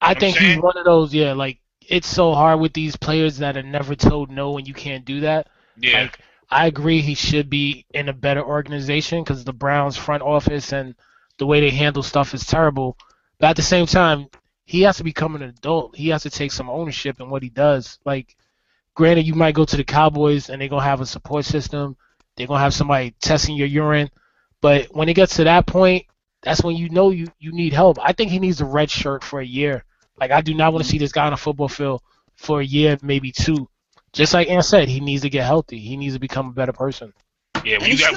I think he's one of those. Yeah, like it's so hard with these players that are never told no, and you can't do that. Yeah, like, I agree. He should be in a better organization because the Browns front office and the way they handle stuff is terrible. But at the same time, he has to become an adult. He has to take some ownership in what he does. Like. Granted, you might go to the Cowboys, and they're going to have a support system. They're going to have somebody testing your urine. But when it gets to that point, that's when you know you need help. I think he needs a red shirt for a year. Like, I do not want to see this guy on a football field for a year, maybe two. Just like Ann said, he needs to get healthy. He needs to become a better person. Yeah, when you got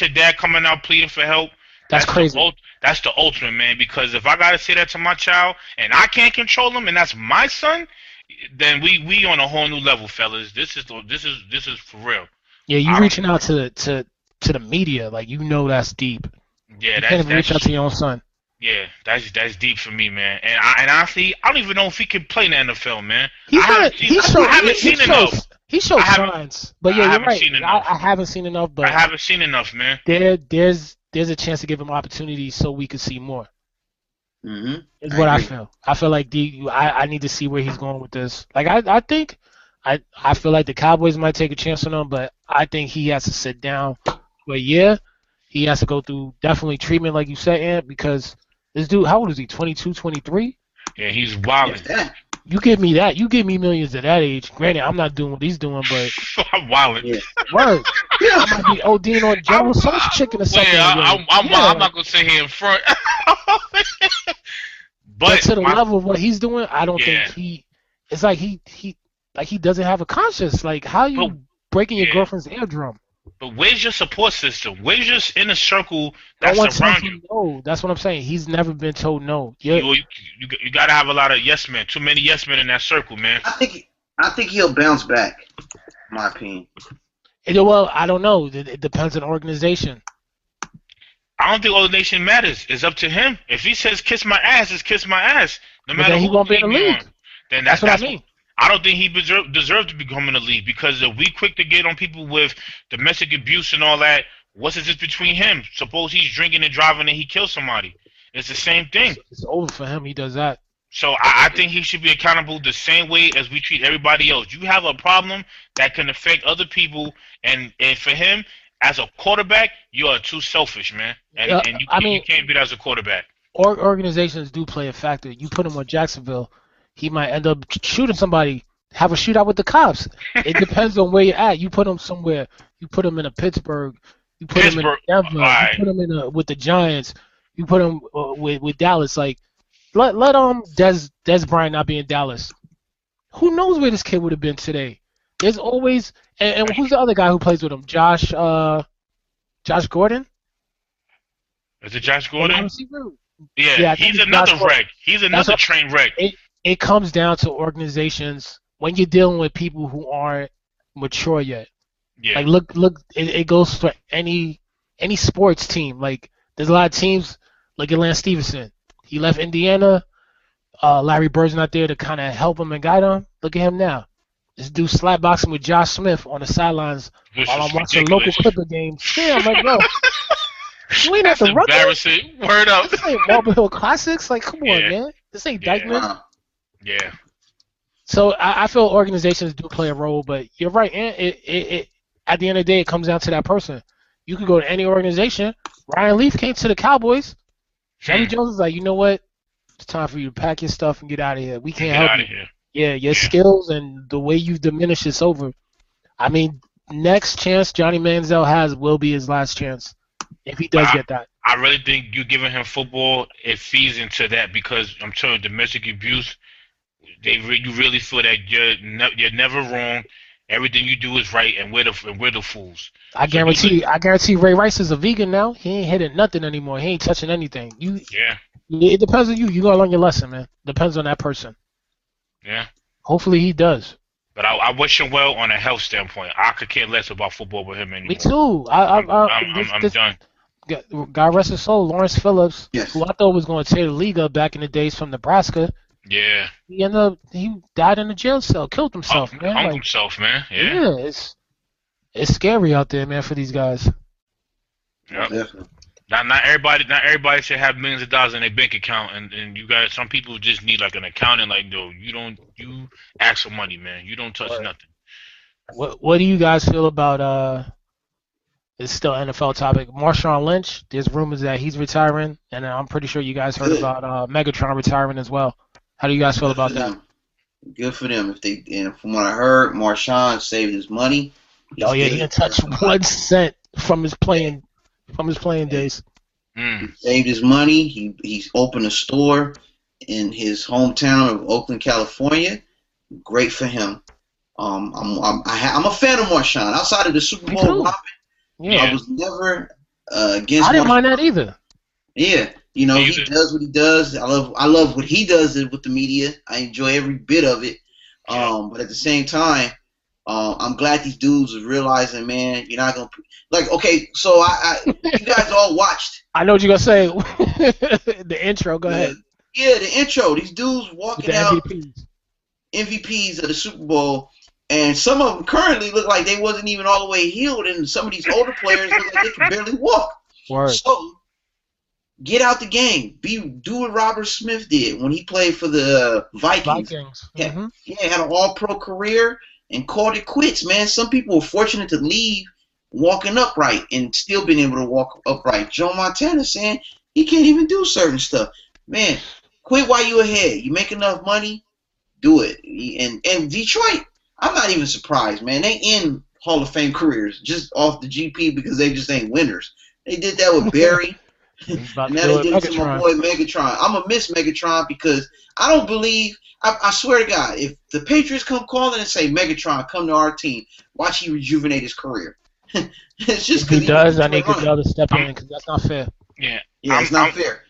your dad coming out pleading for help, that's crazy. That's the ultimate, man, because if I got to say that to my child, and I can't control him, and that's my son, then we on a whole new level, fellas. This is for real. Yeah, you reaching out to the media, like, you know, that's deep. Yeah, you can't reach out to your own son. Yeah, that's deep for me, man. And honestly, I don't even know if he can play in the NFL, man. I haven't seen enough. He showed signs, but yeah, you're right. I haven't seen enough, but I haven't seen enough, man. There's a chance to give him opportunities so we could see more. Mm-hmm. Is what I feel. I feel like I need to see where he's going with this. Like I think I feel like the Cowboys might take a chance on him, but I think he has to sit down for a year. He has to go through definitely treatment, like you said, Ant, because this dude, how old is he? 22, 23? Yeah, he's wilding. Yeah. You give me that. You give me millions at that age. Granted, I'm not doing what he's doing, but I'm wilding. Yeah. Word. Yeah, I might be ODing on Jones, some chicken or something. I'm not gonna sit here in front. But to the level of what he's doing, I don't think he. It's like he doesn't have a conscience. Like, how are you breaking your girlfriend's eardrum? But where's your support system? Where's your inner circle that's around you? No, that's what I'm saying. He's never been told no. You gotta have a lot of yes men. Too many yes men in that circle, man. I think he'll bounce back. In my opinion. Well, I don't know. It depends on organization. I don't think organization matters. It's up to him. If he says kiss my ass, it's kiss my ass. No matter who he won't be in the league. Then that's what I mean. I don't think he deserves to become in the league, because if we quick to get on people with domestic abuse and all that, what's it just between him? Suppose he's drinking and driving and he kills somebody. It's the same thing. It's over for him. He does that. So I think he should be accountable the same way as we treat everybody else. You have a problem that can affect other people, and for him, as a quarterback, you are too selfish, man. And you can't be that as a quarterback. Organizations do play a factor. You put him on Jacksonville, he might end up shooting somebody, have a shootout with the cops. It depends on where you're at. You put him somewhere. You put him in a Pittsburgh. You put him in Denver. Right. You put him in with the Giants. You put him with Dallas, like. Let Des Bryant not be in Dallas. Who knows where this kid would have been today? There's always and who's the other guy who plays with him? Josh Gordon. Is it Josh Gordon? Yeah, he's another wreck. He's another train wreck. It comes down to organizations when you're dealing with people who aren't mature yet. Yeah. Like look, it goes for any sports team. Like there's a lot of teams like Lance Stevenson. He left Indiana. Larry Bird's not there to kind of help him and guide him. Look at him now. This dude slapboxing with Josh Smith on the sidelines while I'm watching a local Clipper game. Yeah, I'm like, bro, we ain't at the Rutgers. Embarrassing. Word up. This ain't Marble Hill Classics. Like, come on, man. This ain't Dykeman. Yeah. So I feel organizations do play a role, but you're right. And at the end of the day, it comes down to that person. You could go to any organization. Ryan Leaf came to the Cowboys. Jerry Jones is like, you know what? It's time for you to pack your stuff and get out of here. We can't help you. Yeah, your skills and the way you've diminished is over. I mean, next chance Johnny Manziel has will be his last chance if he does get that. I really think you giving him football, it feeds into that because I'm telling you, domestic abuse, you really feel that you're never wrong. Everything you do is right, and we're the fools. I guarantee Ray Rice is a vegan now. He ain't hitting nothing anymore. He ain't touching anything. It depends on you. You gotta learn your lesson, man. Depends on that person. Yeah. Hopefully he does. But I wish him well on a health standpoint. I could care less about football with him anymore. Me too. I'm done. God rest his soul, Lawrence Phillips, who I thought was going to tear the league up back in the days from Nebraska. Yeah. He died in a jail cell, killed himself, man. Hung himself, man. Yeah. It's scary out there, man, for these guys. Yep. Yeah. Not everybody should have millions of dollars in their bank account, and you guys, some people just need like an accountant, like, no, you ask for money, man. You don't touch nothing. What do you guys feel about it's still an NFL topic. Marshawn Lynch, there's rumors that he's retiring, and I'm pretty sure you guys heard about Megatron retiring as well. How do you guys feel about that? Good for them. And from what I heard, Marshawn saved his money. He didn't touch 1 cent from his playing days. He saved his money. He opened a store in his hometown of Oakland, California. Great for him. I'm a fan of Marshawn. Outside of the Super Bowl, I was never against. I didn't mind that either. Yeah, he does what he does. I love what he does with the media. I enjoy every bit of it. But at the same time, I'm glad these dudes are realizing, man, you're not gonna So you guys all watched. I know what you're gonna say. The intro. Go ahead. Yeah, the intro. These dudes walking out MVPs of the Super Bowl. And some of them currently look like they wasn't even all the way healed, and some of these older players look like they can barely walk. Word. So get out the game. Do what Robert Smith did when he played for the Vikings. Had an all-pro career and called it quits, man. Some people were fortunate to leave walking upright and still being able to walk upright. Joe Montana saying he can't even do certain stuff. Man, quit while you're ahead. You make enough money, do it. And Detroit, I'm not even surprised, man. They end Hall of Fame careers just off the GP because they just ain't winners. They did that with Barry, and now they did it to my boy Megatron. I'm going to miss Megatron because I don't believe – I swear to God, if the Patriots come calling and say, Megatron, come to our team, watch he rejuvenate his career. It's just because he does, I need the other step in because that's not fair. Yeah, it's not fair.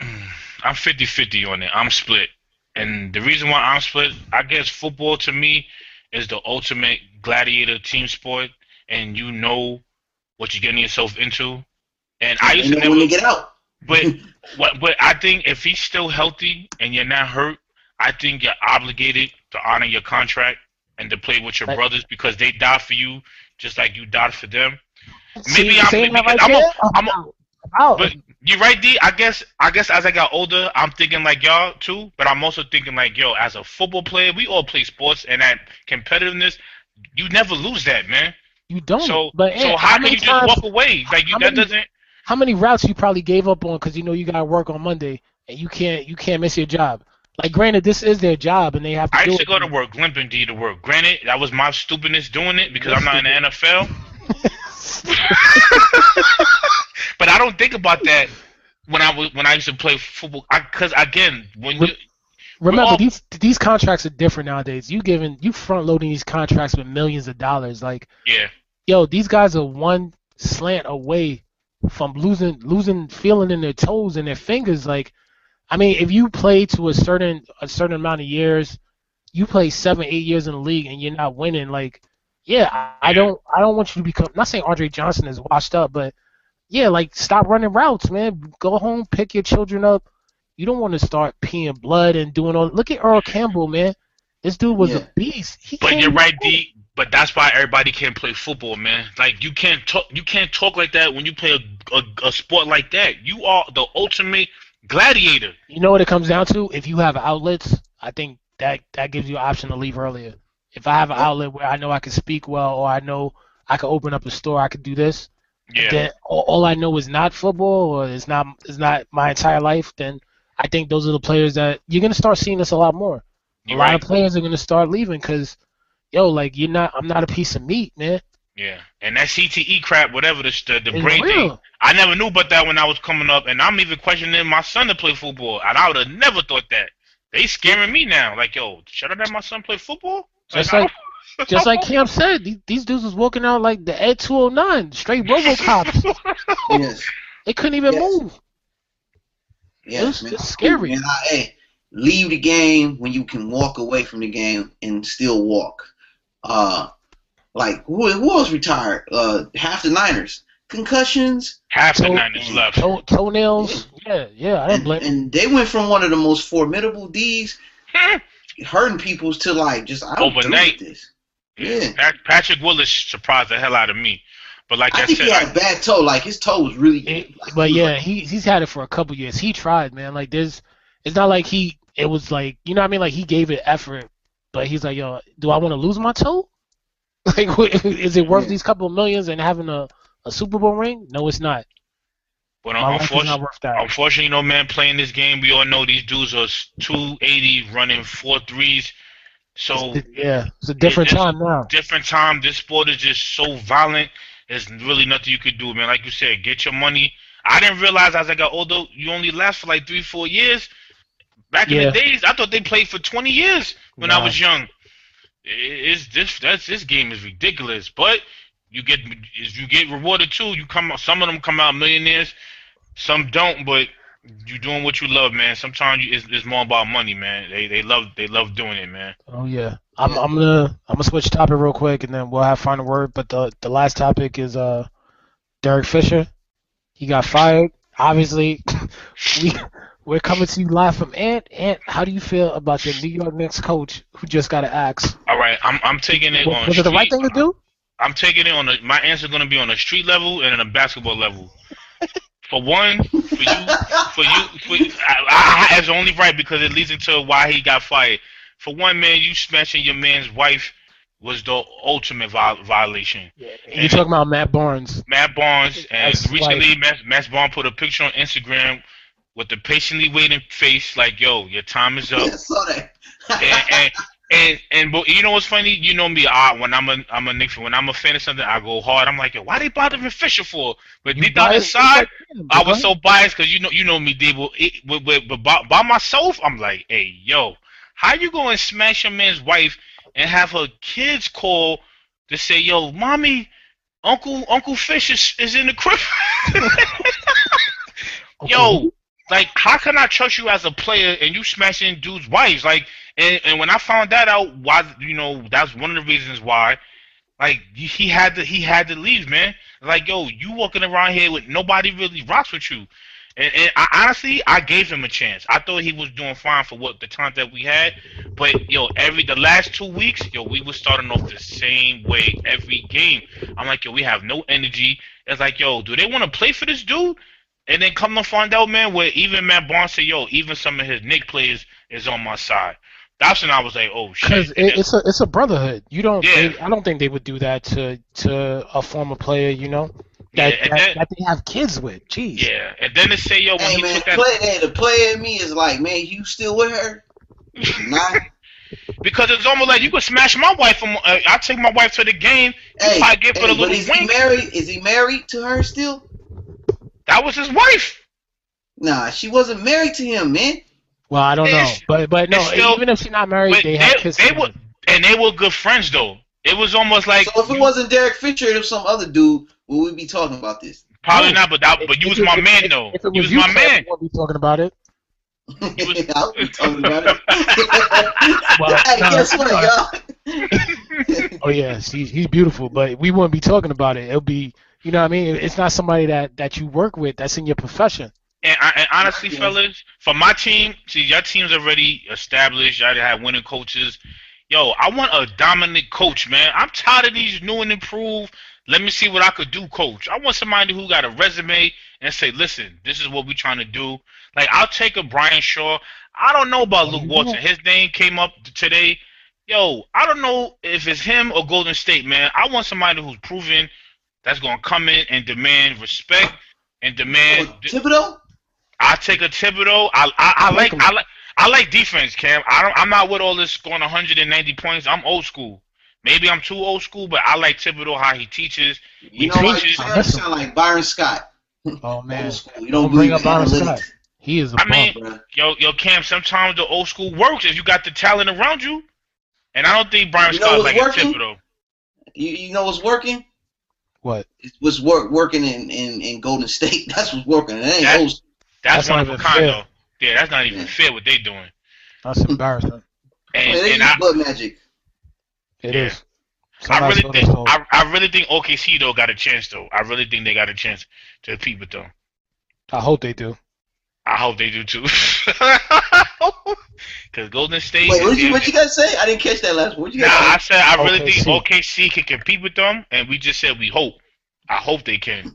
I'm 50-50 on it. I'm split. And the reason why I'm split, I guess football to me is the ultimate gladiator team sport, and you know what you're getting yourself into. And I used to never get out. But I think if he's still healthy and you're not hurt, I think you're obligated to honor your contract and to play with your brothers because they died for you just like you died for them. But you're right, D. I guess as I got older, I'm thinking like y'all too, but I'm also thinking like, yo, as a football player, we all play sports, and that competitiveness, you never lose that, man. You don't. So how can you just walk away? Like How many routes you probably gave up on because you know you got to work on Monday and you can't miss your job. Like, granted, this is their job, and they have to. I used to go to work limping, D, to work. Granted, that was my stupidness doing it because I'm not in the NFL. But I don't think about that when I used to play football. Because again, these contracts are different nowadays. You front loading these contracts with millions of dollars. Like, yo, these guys are one slant away from losing feeling in their toes and their fingers. Like, I mean, if you play to a certain amount of years, you play 7-8 years in the league and you're not winning. Like. Yeah, I don't want you to become. Not saying Andre Johnson is washed up, but yeah, like stop running routes, man. Go home, pick your children up. You don't want to start peeing blood and doing all. Look at Earl Campbell, man. This dude was a beast. But you're right, D. But that's why everybody can't play football, man. Like you can't talk like that when you play a sport like that. You are the ultimate gladiator. You know what it comes down to? If you have outlets, I think that gives you an option to leave earlier. If I have an outlet where I know I can speak well or I know I could open up a store, I could do this. Yeah. Then all I know is not football, or it's not my entire life. Then I think those are the players that you're gonna start seeing this a lot more. A lot of players are gonna start leaving because, yo, like I'm not a piece of meat, man. Yeah, and that CTE crap, whatever the brain thing, I never knew about that when I was coming up, and I'm even questioning my son to play football, and I would have never thought that. They scaring me now, like, yo, should I let my son play football? Just like Cam said, these dudes was walking out like the Ed 209, straight RoboCops. Yes. They couldn't even move. Yes, it's scary. Man, hey, leave the game when you can walk away from the game and still walk. Like, who else retired? Half the Niners. Concussions. Half the Niners left. Toenails. Yeah, I didn't blame them. And they went from one of the most formidable Ds hurting people's to, like, just I don't overnight. Do this. Yeah. Patrick Willis surprised the hell out of me. But like I think said, he had a bad toe. Like, his toe was really good. Like, but, yeah, he's had it for a couple years. He tried, man. Like, it's not like it was like, you know what I mean? Like, he gave it effort. But he's like, yo, do I want to lose my toe? Like, is it worth these couple of millions and having a Super Bowl ring? No, it's not. But unfortunately, you know, man, playing this game, we all know these dudes are 280 running 4 threes. So it's a different time now. Different time. This sport is just so violent. There's really nothing you could do, man. Like you said, get your money. I didn't realize as I got older, you only last for like 3-4 years. Back in the days, I thought they played for 20 years when I was young. This game is ridiculous, but you get rewarded too. Some of them come out millionaires, some don't. But you're doing what you love, man. Sometimes it's more about money, man. They love doing it, man. Oh yeah, I'm gonna switch topic real quick, and then we'll have final word. But the last topic is Derek Fisher. He got fired. Obviously, we're coming to you live from Ant. Ant, how do you feel about your New York Knicks coach who just got an axe? All right, I'm taking it on. Was it the right thing to do? I'm taking it on. My answer is going to be on a street level and on a basketball level. For one, it's only right because it leads into why he got fired. For one, man, you smashing your man's wife was the ultimate violation. Yeah, and you're talking about Matt Barnes. Matt Barnes, and recently Matt Barnes put a picture on Instagram with the patiently waiting face, like, yo, your time is up. Yeah, sorry. But you know what's funny? You know me. When I'm a Knicks fan, when I'm a fan of something, I go hard. I'm like, yo, why they bothering Fisher for? But deep down inside, I was so biased because you know me, Debo. But by myself, I'm like, hey, yo, how you going to smash your man's wife and have her kids call to say, yo, mommy, Uncle Fish is in the crib? Yo. Like, how can I trust you as a player and you smashing dudes' wives? Like, and when I found that out, why, you know, that's one of the reasons why. Like, he had to leave, man. Like, yo, you walking around here with nobody really rocks with you. And I honestly gave him a chance. I thought he was doing fine for what the time that we had. But yo, the last 2 weeks, yo, we were starting off the same way every game. I'm like, yo, we have no energy. It's like, yo, do they want to play for this dude? And then come to find out, man, where even Matt Barnes said, yo, even some of his Knicks players is on my side. That's when I was like, oh, shit. Because it's a brotherhood. You don't. Yeah. I don't think they would do that to a former player, you know, that they have kids with. Jeez. Yeah, and then they say, yo, when the player in me is like, man, you still with her? Nah. Because it's almost like you could smash my wife. I take my wife to the game. I get for the little wink. Is he married to her still? That was his wife. Nah, she wasn't married to him, man. Well, I don't know, but no, still, even if she's not married, they had kissing. They were good friends though. It was almost like. So if it wasn't Derek Fisher, it was some other dude, would we be talking about this? Probably not, but you was my man though. You was my man. We'll be talking about it. I would be talking about it. Well, hey, guess what, y'all? Oh yeah, he's beautiful, but we wouldn't be talking about it. It'll be. You know what I mean? It's not somebody that you work with that's in your profession. And honestly, fellas, for my team, see, your team's already established. Y'all have winning coaches. Yo, I want a dominant coach, man. I'm tired of these new and improved, let me see what I could do, coach. I want somebody who got a resume and say, listen, this is what we're trying to do. Like, I'll take a Brian Shaw. I don't know about Luke Walton. His name came up today. Yo, I don't know if it's him or Golden State, man. I want somebody who's proven that's going to come in and demand respect and demand. Oh, Thibodeau? I take a Thibodeau. I like defense, Cam. I'm not with all this scoring 190 points. I'm old school. Maybe I'm too old school, but I like Thibodeau how he teaches. He teaches. Like, that sound like Byron Scott. Oh man, you don't bring up Byron Scott. He is a bro. yo, Cam. Sometimes the old school works if you got the talent around you. And I don't think Byron Scott like Thibodeau. You know what's working? What? It's what's working in Golden State. That's what's working. It ain't old school. That's one of a kind, though. Yeah, that's not even fair what they're doing. That's embarrassing. And they use blood magic. It is. I really think OKC though got a chance though. I really think they got a chance to compete with them. I hope they do. I hope they do too. Because Golden State. Wait, what you guys say? I didn't catch that last one. I said I really think OKC can compete with them, and we just said we hope. I hope they can.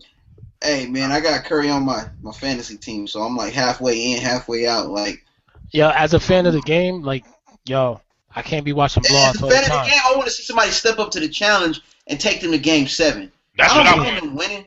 Hey man, I got Curry on my fantasy team, so I'm like halfway in, halfway out. Like, yo, as a fan of the game, like, yo. I can't be watching blogs all the time. Game, I want to see somebody step up to the challenge and take them to Game 7. I don't mind them winning.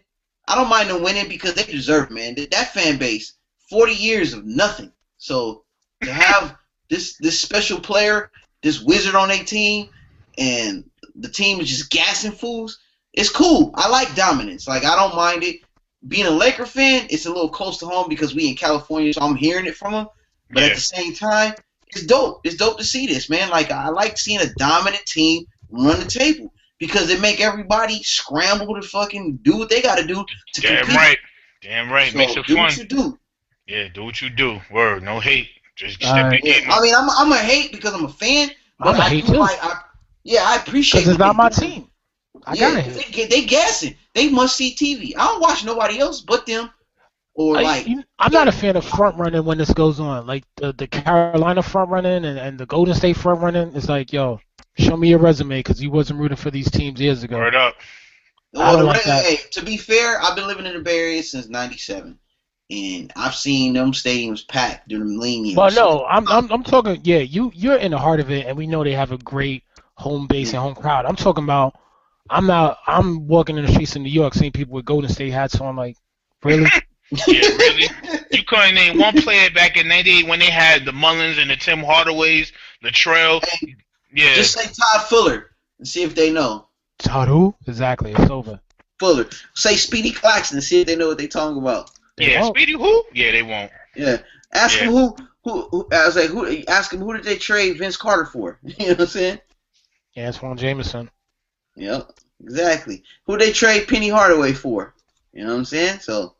I don't mind them winning because they deserve it, man. That fan base, 40 years of nothing. So to have this special player, this wizard on their team, and the team is just gassing fools, it's cool. I like dominance. Like, I don't mind it. Being a Laker fan, it's a little close to home because we in California, so I'm hearing it from them. But at the same time, it's dope. It's dope to see this, man. Like, I like seeing a dominant team run the table because they make everybody scramble to fucking do what they got to do to compete. Damn right. Damn right. So makes it fun. Do what you do. Yeah, do what you do. Word. No hate. Just step in. Yeah. I mean, I'm a hate because I'm a fan. But I hate too. I appreciate it. Because it's not my team. They gassing. They must see TV. I don't watch nobody else but them. I'm not a fan of front running when this goes on. Like the Carolina front running and the Golden State front running. It's like, yo, show me your resume because you wasn't rooting for these teams years ago. Right up. Hey, to be fair, I've been living in the Bay Area since '97, and I've seen them stadiums packed during them lean years. Well, no, I'm talking. Yeah, you're in the heart of it, and we know they have a great home base and home crowd. I'm talking about. I'm walking in the streets in New York, seeing people with Golden State hats on. Like, really. Yeah, really? You couldn't name one player back in '98 when they had the Mullins and the Tim Hardaways, Latrell. Yeah. Just say Todd Fuller and see if they know. Todd who? Exactly. It's over. Fuller. Say Speedy Claxton and see if they know what they talking about. They won't. Speedy who? Yeah, they won't. Yeah. Ask them who I was like, who ask them who did they trade Vince Carter for? You know what I'm saying? Yeah, Antoine Jameson. Yep. Exactly. Who they trade Penny Hardaway for? You know what I'm saying? So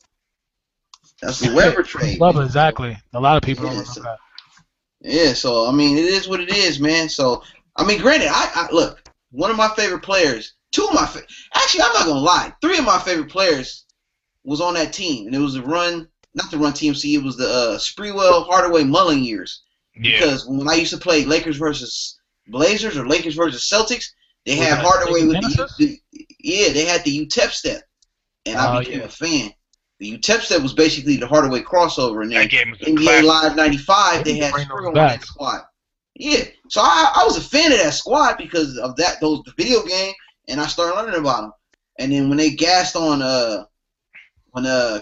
that's the Webber trade. Webber, exactly. A lot of people don't remember that. Yeah, so, I mean, it is what it is, man. So, I mean, granted, I look, one of my favorite players, actually, I'm not going to lie. Three of my favorite players was on that team. And it was it was the Sprewell, Hardaway, Mullen years. Yeah. Because when I used to play Lakers versus Blazers or Lakers versus Celtics, they had Hardaway with they had the UTEP step. And I became a fan. The UTEP step was basically the Hardaway crossover, and then NBA Live 95 they had Sprewell on that squad. Yeah, so I was a fan of that squad because of the video game, and I started learning about them. And then when they gassed on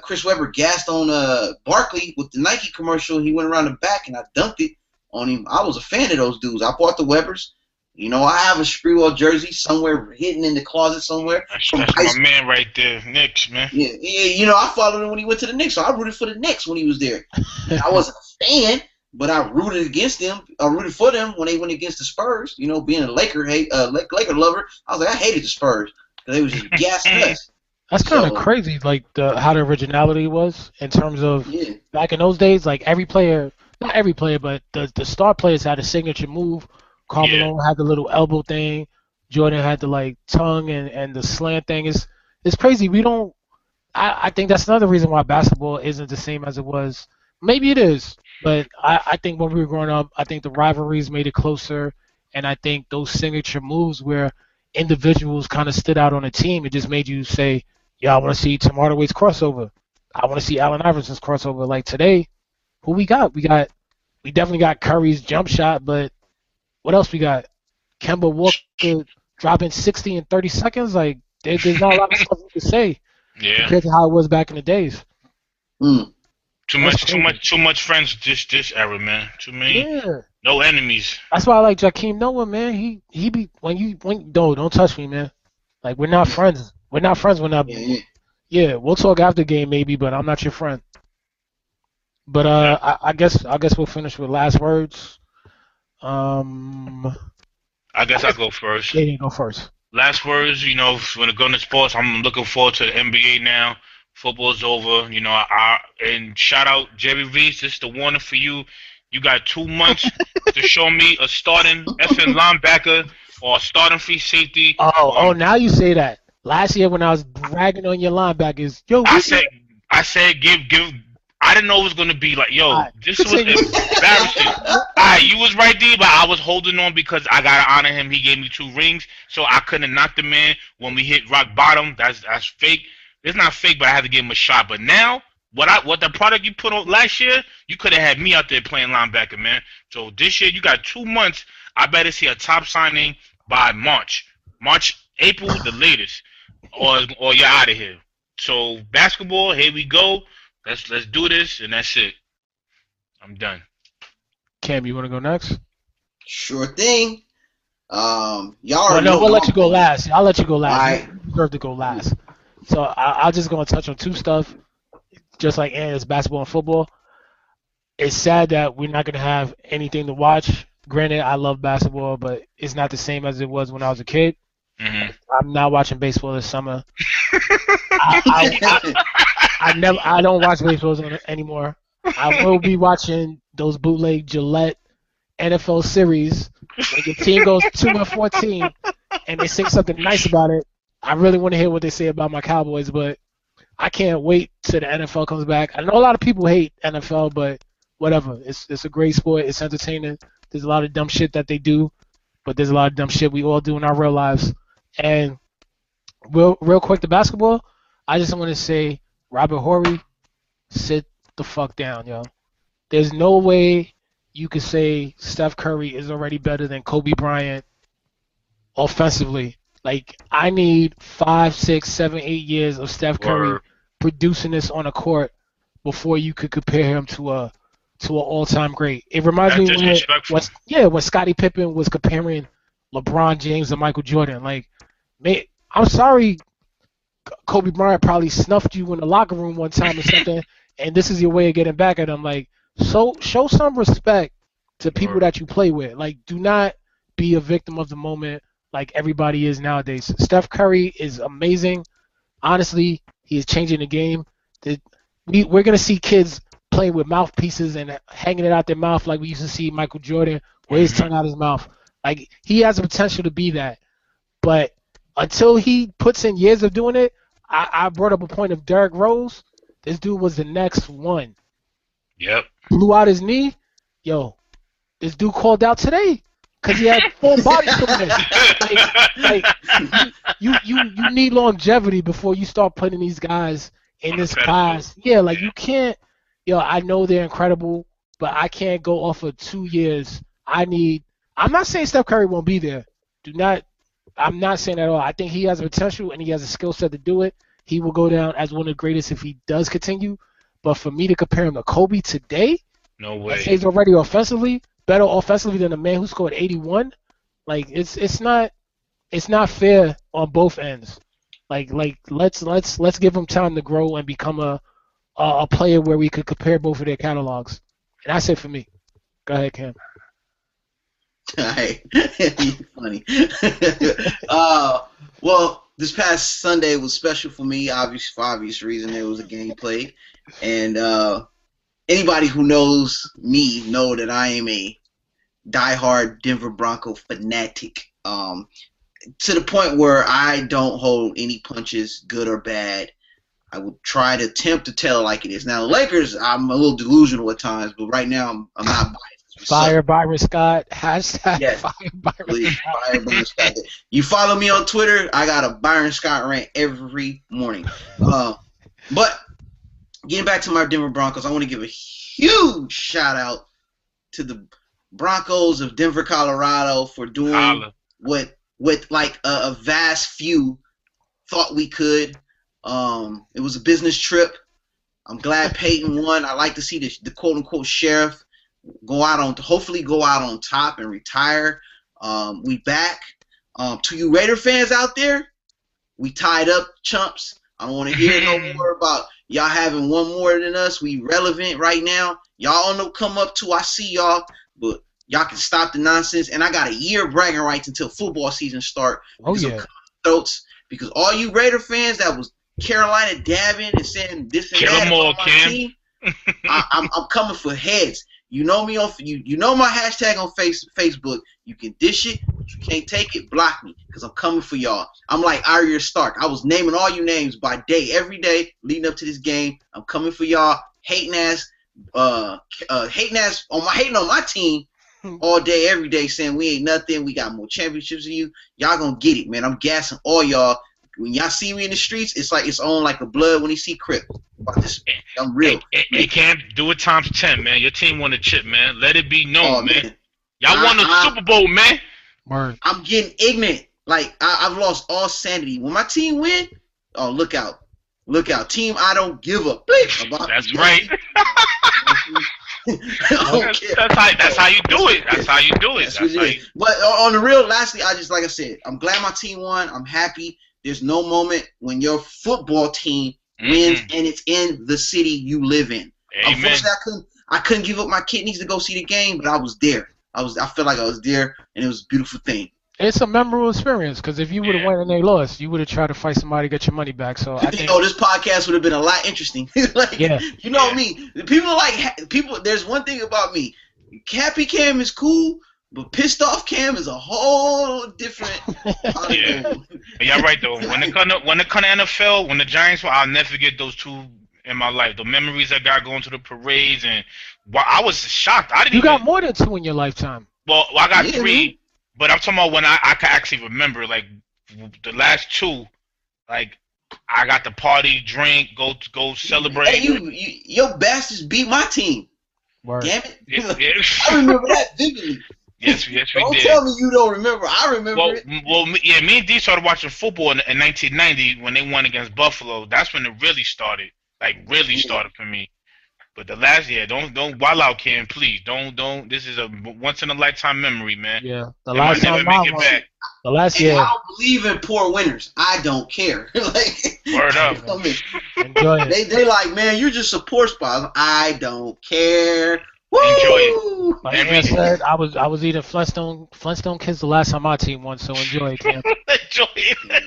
Chris Webber gassed on Barkley with the Nike commercial, he went around the back and I dunked it on him. I was a fan of those dudes. I bought the Webbers. You know, I have a Sprewell jersey somewhere hidden in the closet somewhere. That's my man right there, Knicks, man. Yeah, you know, I followed him when he went to the Knicks, so I rooted for the Knicks when he was there. I wasn't a fan, but I rooted against them. I rooted for them when they went against the Spurs. You know, being a Laker lover, I was like, I hated the Spurs because they was just gassing us. That's kind of crazy, like how the originality was in terms of back in those days. Like every player, not every player, but the star players had a signature move. Carmelo had the little elbow thing. Jordan had the like tongue and the slant thing. It's crazy. We don't. I think that's another reason why basketball isn't the same as it was. Maybe it is, but I think when we were growing up, I think the rivalries made it closer, and I think those signature moves where individuals kind of stood out on a team, it just made you say, "Yeah, I want to see Tim Hardaway's crossover. I want to see Allen Iverson's crossover." Like today, who we got? We definitely got Curry's jump shot, but what else we got? Kemba Walker dropping 60 in 30 seconds, like there's not a lot of stuff you can say compared to how it was back in the days. Mm. Too much friends this era, man. Too many. Yeah. No enemies. That's why I like Joakim Noah, man. He be when don't touch me, man. Like we're not friends. We're not friends. We're not. Yeah, we'll talk after the game maybe, but I'm not your friend. But I guess we'll finish with last words. I guess I'll go first. Yeah, you go first. Last words, you know, when it goes to sports, I'm looking forward to the NBA now. Football's over, you know. And shout out Jerry Reese. This is the warning for you. You got 2 months to show me a starting effing linebacker or a starting free safety. Oh, now you say that. Last year when I was bragging on your linebackers, I said give. I didn't know it was going to be like, this was embarrassing. All right, you was right there, but I was holding on because I got to honor him. He gave me 2 rings, so I couldn't have knocked the man when we hit rock bottom. That's fake. It's not fake, but I had to give him a shot. But now, what the product you put on last year, you could have had me out there playing linebacker, man. So this year, you got 2 months. I better see a top signing by March, April, the latest, or you're out of here. So basketball, here we go. Let's do this, and that's it. I'm done. Cam, you want to go next? Sure thing. We'll let you go last. I'll let you go last. You deserve to go last. So I'm just going to touch on 2 stuff, just like Aaron's basketball and football. It's sad that we're not going to have anything to watch. Granted, I love basketball, but it's not the same as it was when I was a kid. Mm-hmm. I'm not watching baseball this summer. I don't watch baseball anymore. I will be watching those bootleg Gillette NFL series. When your team goes 2-14 and they say something nice about it, I really want to hear what they say about my Cowboys, but I can't wait till the NFL comes back. I know a lot of people hate NFL, but whatever. It's a great sport. It's entertaining. There's a lot of dumb shit that they do, but there's a lot of dumb shit we all do in our real lives. And real quick, the basketball, I just want to say, Robert Horry, sit the fuck down, yo. There's no way you could say Steph Curry is already better than Kobe Bryant offensively. Like, I need 5, 6, 7, 8 years of Steph Curry producing this on a court before you could compare him to an all-time great. It reminds me when Scottie Pippen was comparing LeBron James and Michael Jordan. Like, man, I'm sorry, Kobe Bryant probably snuffed you in the locker room one time or something, and this is your way of getting back at him. Like, so show some respect to people that you play with. Like, do not be a victim of the moment like everybody is nowadays. Steph Curry is amazing. Honestly, he is changing the game. We're going to see kids playing with mouthpieces and hanging it out their mouth like we used to see Michael Jordan with his tongue out his mouth. Like, he has the potential to be that. But until he puts in years of doing it, I brought up a point of Derrick Rose. This dude was the next one. Yep. Blew out his knee. Yo, this dude called out today. Cause he had full body soreness. like you need longevity before you start putting these guys in this class. Yeah, like you can't. Yo, I know they're incredible, but I can't go off of 2 years. I'm not saying Steph Curry won't be there. I'm not saying that at all. I think he has potential and he has a skill set to do it. He will go down as one of the greatest if he does continue. But for me to compare him to Kobe today, no way. He's already better offensively than a man who scored 81. Like it's not fair on both ends. Like let's give him time to grow and become a player where we could compare both of their catalogs. And that's it for me. Go ahead, Cam. All right, funny. Well, this past Sunday was special for me, obviously for obvious reason. It was a game played, and anybody who knows me know that I am a diehard Denver Bronco fanatic, to the point where I don't hold any punches, good or bad. I will try to attempt to tell like it is. Now, Lakers, I'm a little delusional at times, but right now I'm not biased. Fire Byron Scott. Hashtag fire Byron Scott. You follow me on Twitter, I got a Byron Scott rant every morning. But getting back to my Denver Broncos, I want to give a huge shout out to the Broncos of Denver, Colorado for doing with like a vast few thought we could. It was a business trip. I'm glad Peyton won. I like to see the quote-unquote sheriff hopefully go out on top and retire. We back. To you Raider fans out there, we tied up, chumps. I don't want to hear no more about y'all having one more than us. We relevant right now. Y'all don't come up to. I see y'all, but y'all can stop the nonsense. And I got a year of bragging rights until football season start. Oh, yeah. Because all you Raider fans that was Carolina dabbing and saying this and that on my team, I'm coming for heads. You know me on you know my hashtag on Facebook. You can dish it, but you can't take it. Block me, because I'm coming for y'all. I'm like Arya Stark. I was naming all you names by day, every day leading up to this game. I'm coming for y'all, hating on my team all day, every day, saying we ain't nothing. We got more championships than you. Y'all gonna get it, man. I'm gassing all y'all. When y'all see me in the streets, it's like it's on like a blood when you see Crip. I'm real. Hey, Cam, do it times 10, man. Your team won the chip, man. Let it be known, man. Y'all won the Super Bowl, man. Word. I'm getting ignorant. Like, I've lost all sanity. When my team win, oh, look out. Look out. Team, I don't give a bleep about. That's right. That's how you do it. That's how you do it. But on the real, lastly, I just, like I said, I'm glad my team won. I'm happy. There's no moment when your football team wins and it's in the city you live in. Amen. Unfortunately, I couldn't give up my kidneys to go see the game, but I was there. I felt like I was there, and it was a beautiful thing. It's a memorable experience, because if you would have went and they lost, you would have tried to fight somebody to get your money back. So I think this podcast would have been a lot interesting. You know me. People. There's one thing about me. Happy Cam is cool. But pissed off Cam is a whole different. Y'all right though. When the NFL, when the Giants were, I'll never forget those two in my life. The memories I got going to the parades and I was shocked. You got more than two in your lifetime. Well I got three, but I'm talking about when I can actually remember like the last two, like. I got the party, drink, go celebrate. Hey, your bastards beat my team. Word. Damn it! I remember that vividly. Yes, we did. Don't tell me you don't remember. I remember it. Well, yeah, me and D started watching football in 1990 when they won against Buffalo. That's when it really started, started for me. But the last year, don't wild out, Cam, please. Don't. This is a once-in-a-lifetime memory, man. Yeah, the last year. I don't believe in poor winners. I don't care. Word up. Enjoy it. They like, man, you're just a poor spot. I don't care. Woo! Enjoy it. Like I said, I was eating Flintstone Kids the last time my team won, so enjoy it, Cam. Enjoy it.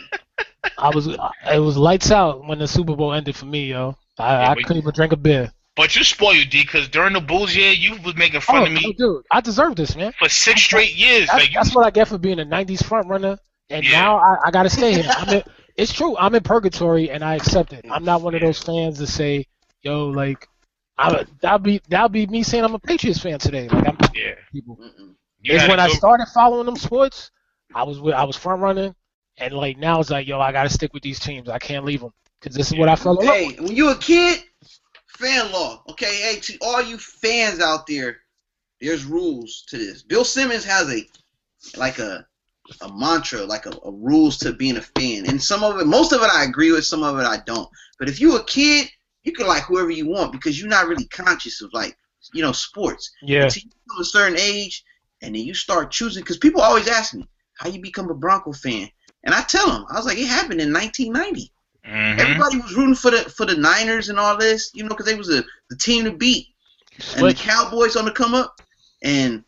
It was lights out when the Super Bowl ended for me, yo. I couldn't even drink a beer. But you spoiled, D, because during the Bulls year, you was making fun of me. Dude, I deserve this, man. For six straight years. That's what I get for being a 90s front runner, and now I got to stay here. It's true. I'm in purgatory, and I accept it. I'm not one of those fans that say, yo, like, that'll be me saying I'm a Patriots fan today. Like, I'm people. It's when I started following them sports, I was front running, and like now it's like, yo, I gotta stick with these teams. I can't leave them because this is what I fell in love with. When you a kid, fan law, okay? Hey, to all you fans out there, there's rules to this. Bill Simmons has a mantra, a rules to being a fan, and some of it, most of it, I agree with. Some of it, I don't. But if you a kid, you can like whoever you want because you're not really conscious of sports. Yeah. Until you become a certain age, and then you start choosing. Because people always ask me how you become a Bronco fan, and I tell them I was like, it happened in 1990. Mm-hmm. Everybody was rooting for the Niners and all this, because they was the team to beat, and the Cowboys on the come up. And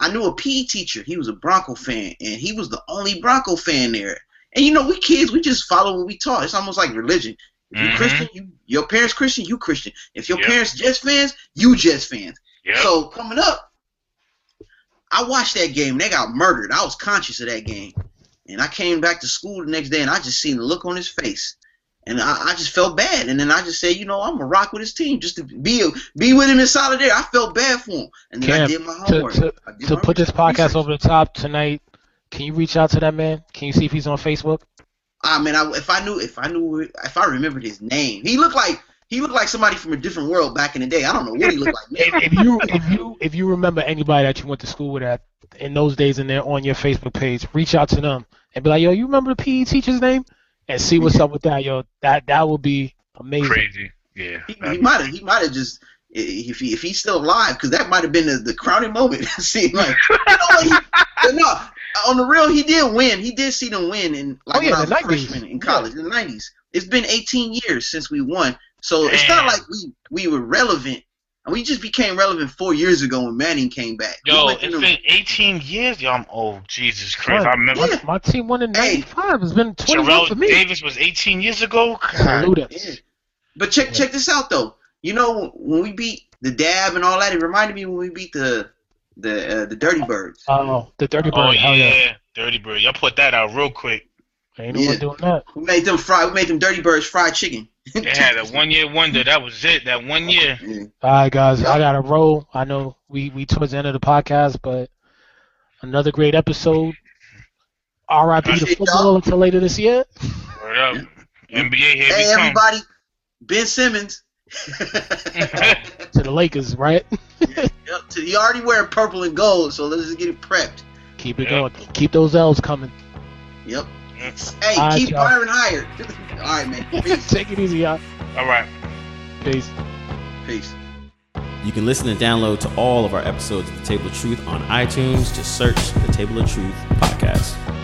I knew a PE teacher; he was a Bronco fan, and he was the only Bronco fan there. And we kids, we just follow what we taught. It's almost like religion. If you're Christian, your parents Christian, you Christian. If your parents Jets fans, you Jets fans. Yep. So coming up, I watched that game. They got murdered. I was conscious of that game. And I came back to school the next day, and I just seen the look on his face. And I just felt bad. And then I just said, I'm going to rock with his team just to be with him in solidarity. I felt bad for him. And then I did my homework. To put this podcast over the top tonight, can you reach out to that man? Can you see if he's on Facebook? If I remembered his name, he looked like somebody from a different world back in the day. I don't know what he looked like. If you remember anybody that you went to school with at in those days and they're on your Facebook page, reach out to them and be like, yo, you remember the PE teacher's name? And see what's up with that, yo. That would be amazing. Crazy, yeah. He might have just, if he's still alive, because that might have been the crowning moment. See, like, you know, on the real, he did win. He did see them win in, like, when I was a freshman in college, in the 90s. It's been 18 years since we won, so it's not like we were relevant. And we just became relevant 4 years ago when Manning came back. Yo, it's been 18 years. Yo, I'm old. Jesus Christ. I remember. Yeah. My team won in 95. It's been 20 years for me. Terrell Davis was 18 years ago. God. Yeah. But check this out, though. You know, when we beat the Dab and all that, it reminded me when we beat the Dirty Birds. Oh, the Dirty Birds. Oh, yeah. Dirty Birds. Y'all put that out real quick. Ain't no one doing that. We made them Dirty Birds fried chicken. Yeah, that one-year wonder. That was it. That 1 year. All right, guys. I got to roll. I know we towards the end of the podcast, but another great episode. R.I.P. to football until later this year. Word up. NBA here. Hey, everybody. Ben Simmons. To the Lakers, right? You're already wearing purple and gold, so let's just get it prepped. Keep it going. Keep those L's coming. Yep. Hey, all keep Byron hired. All right, man. Peace. Take it easy, y'all. All right. Peace. Peace. You can listen and download to all of our episodes of The Table of Truth on iTunes. Just search The Table of Truth Podcast.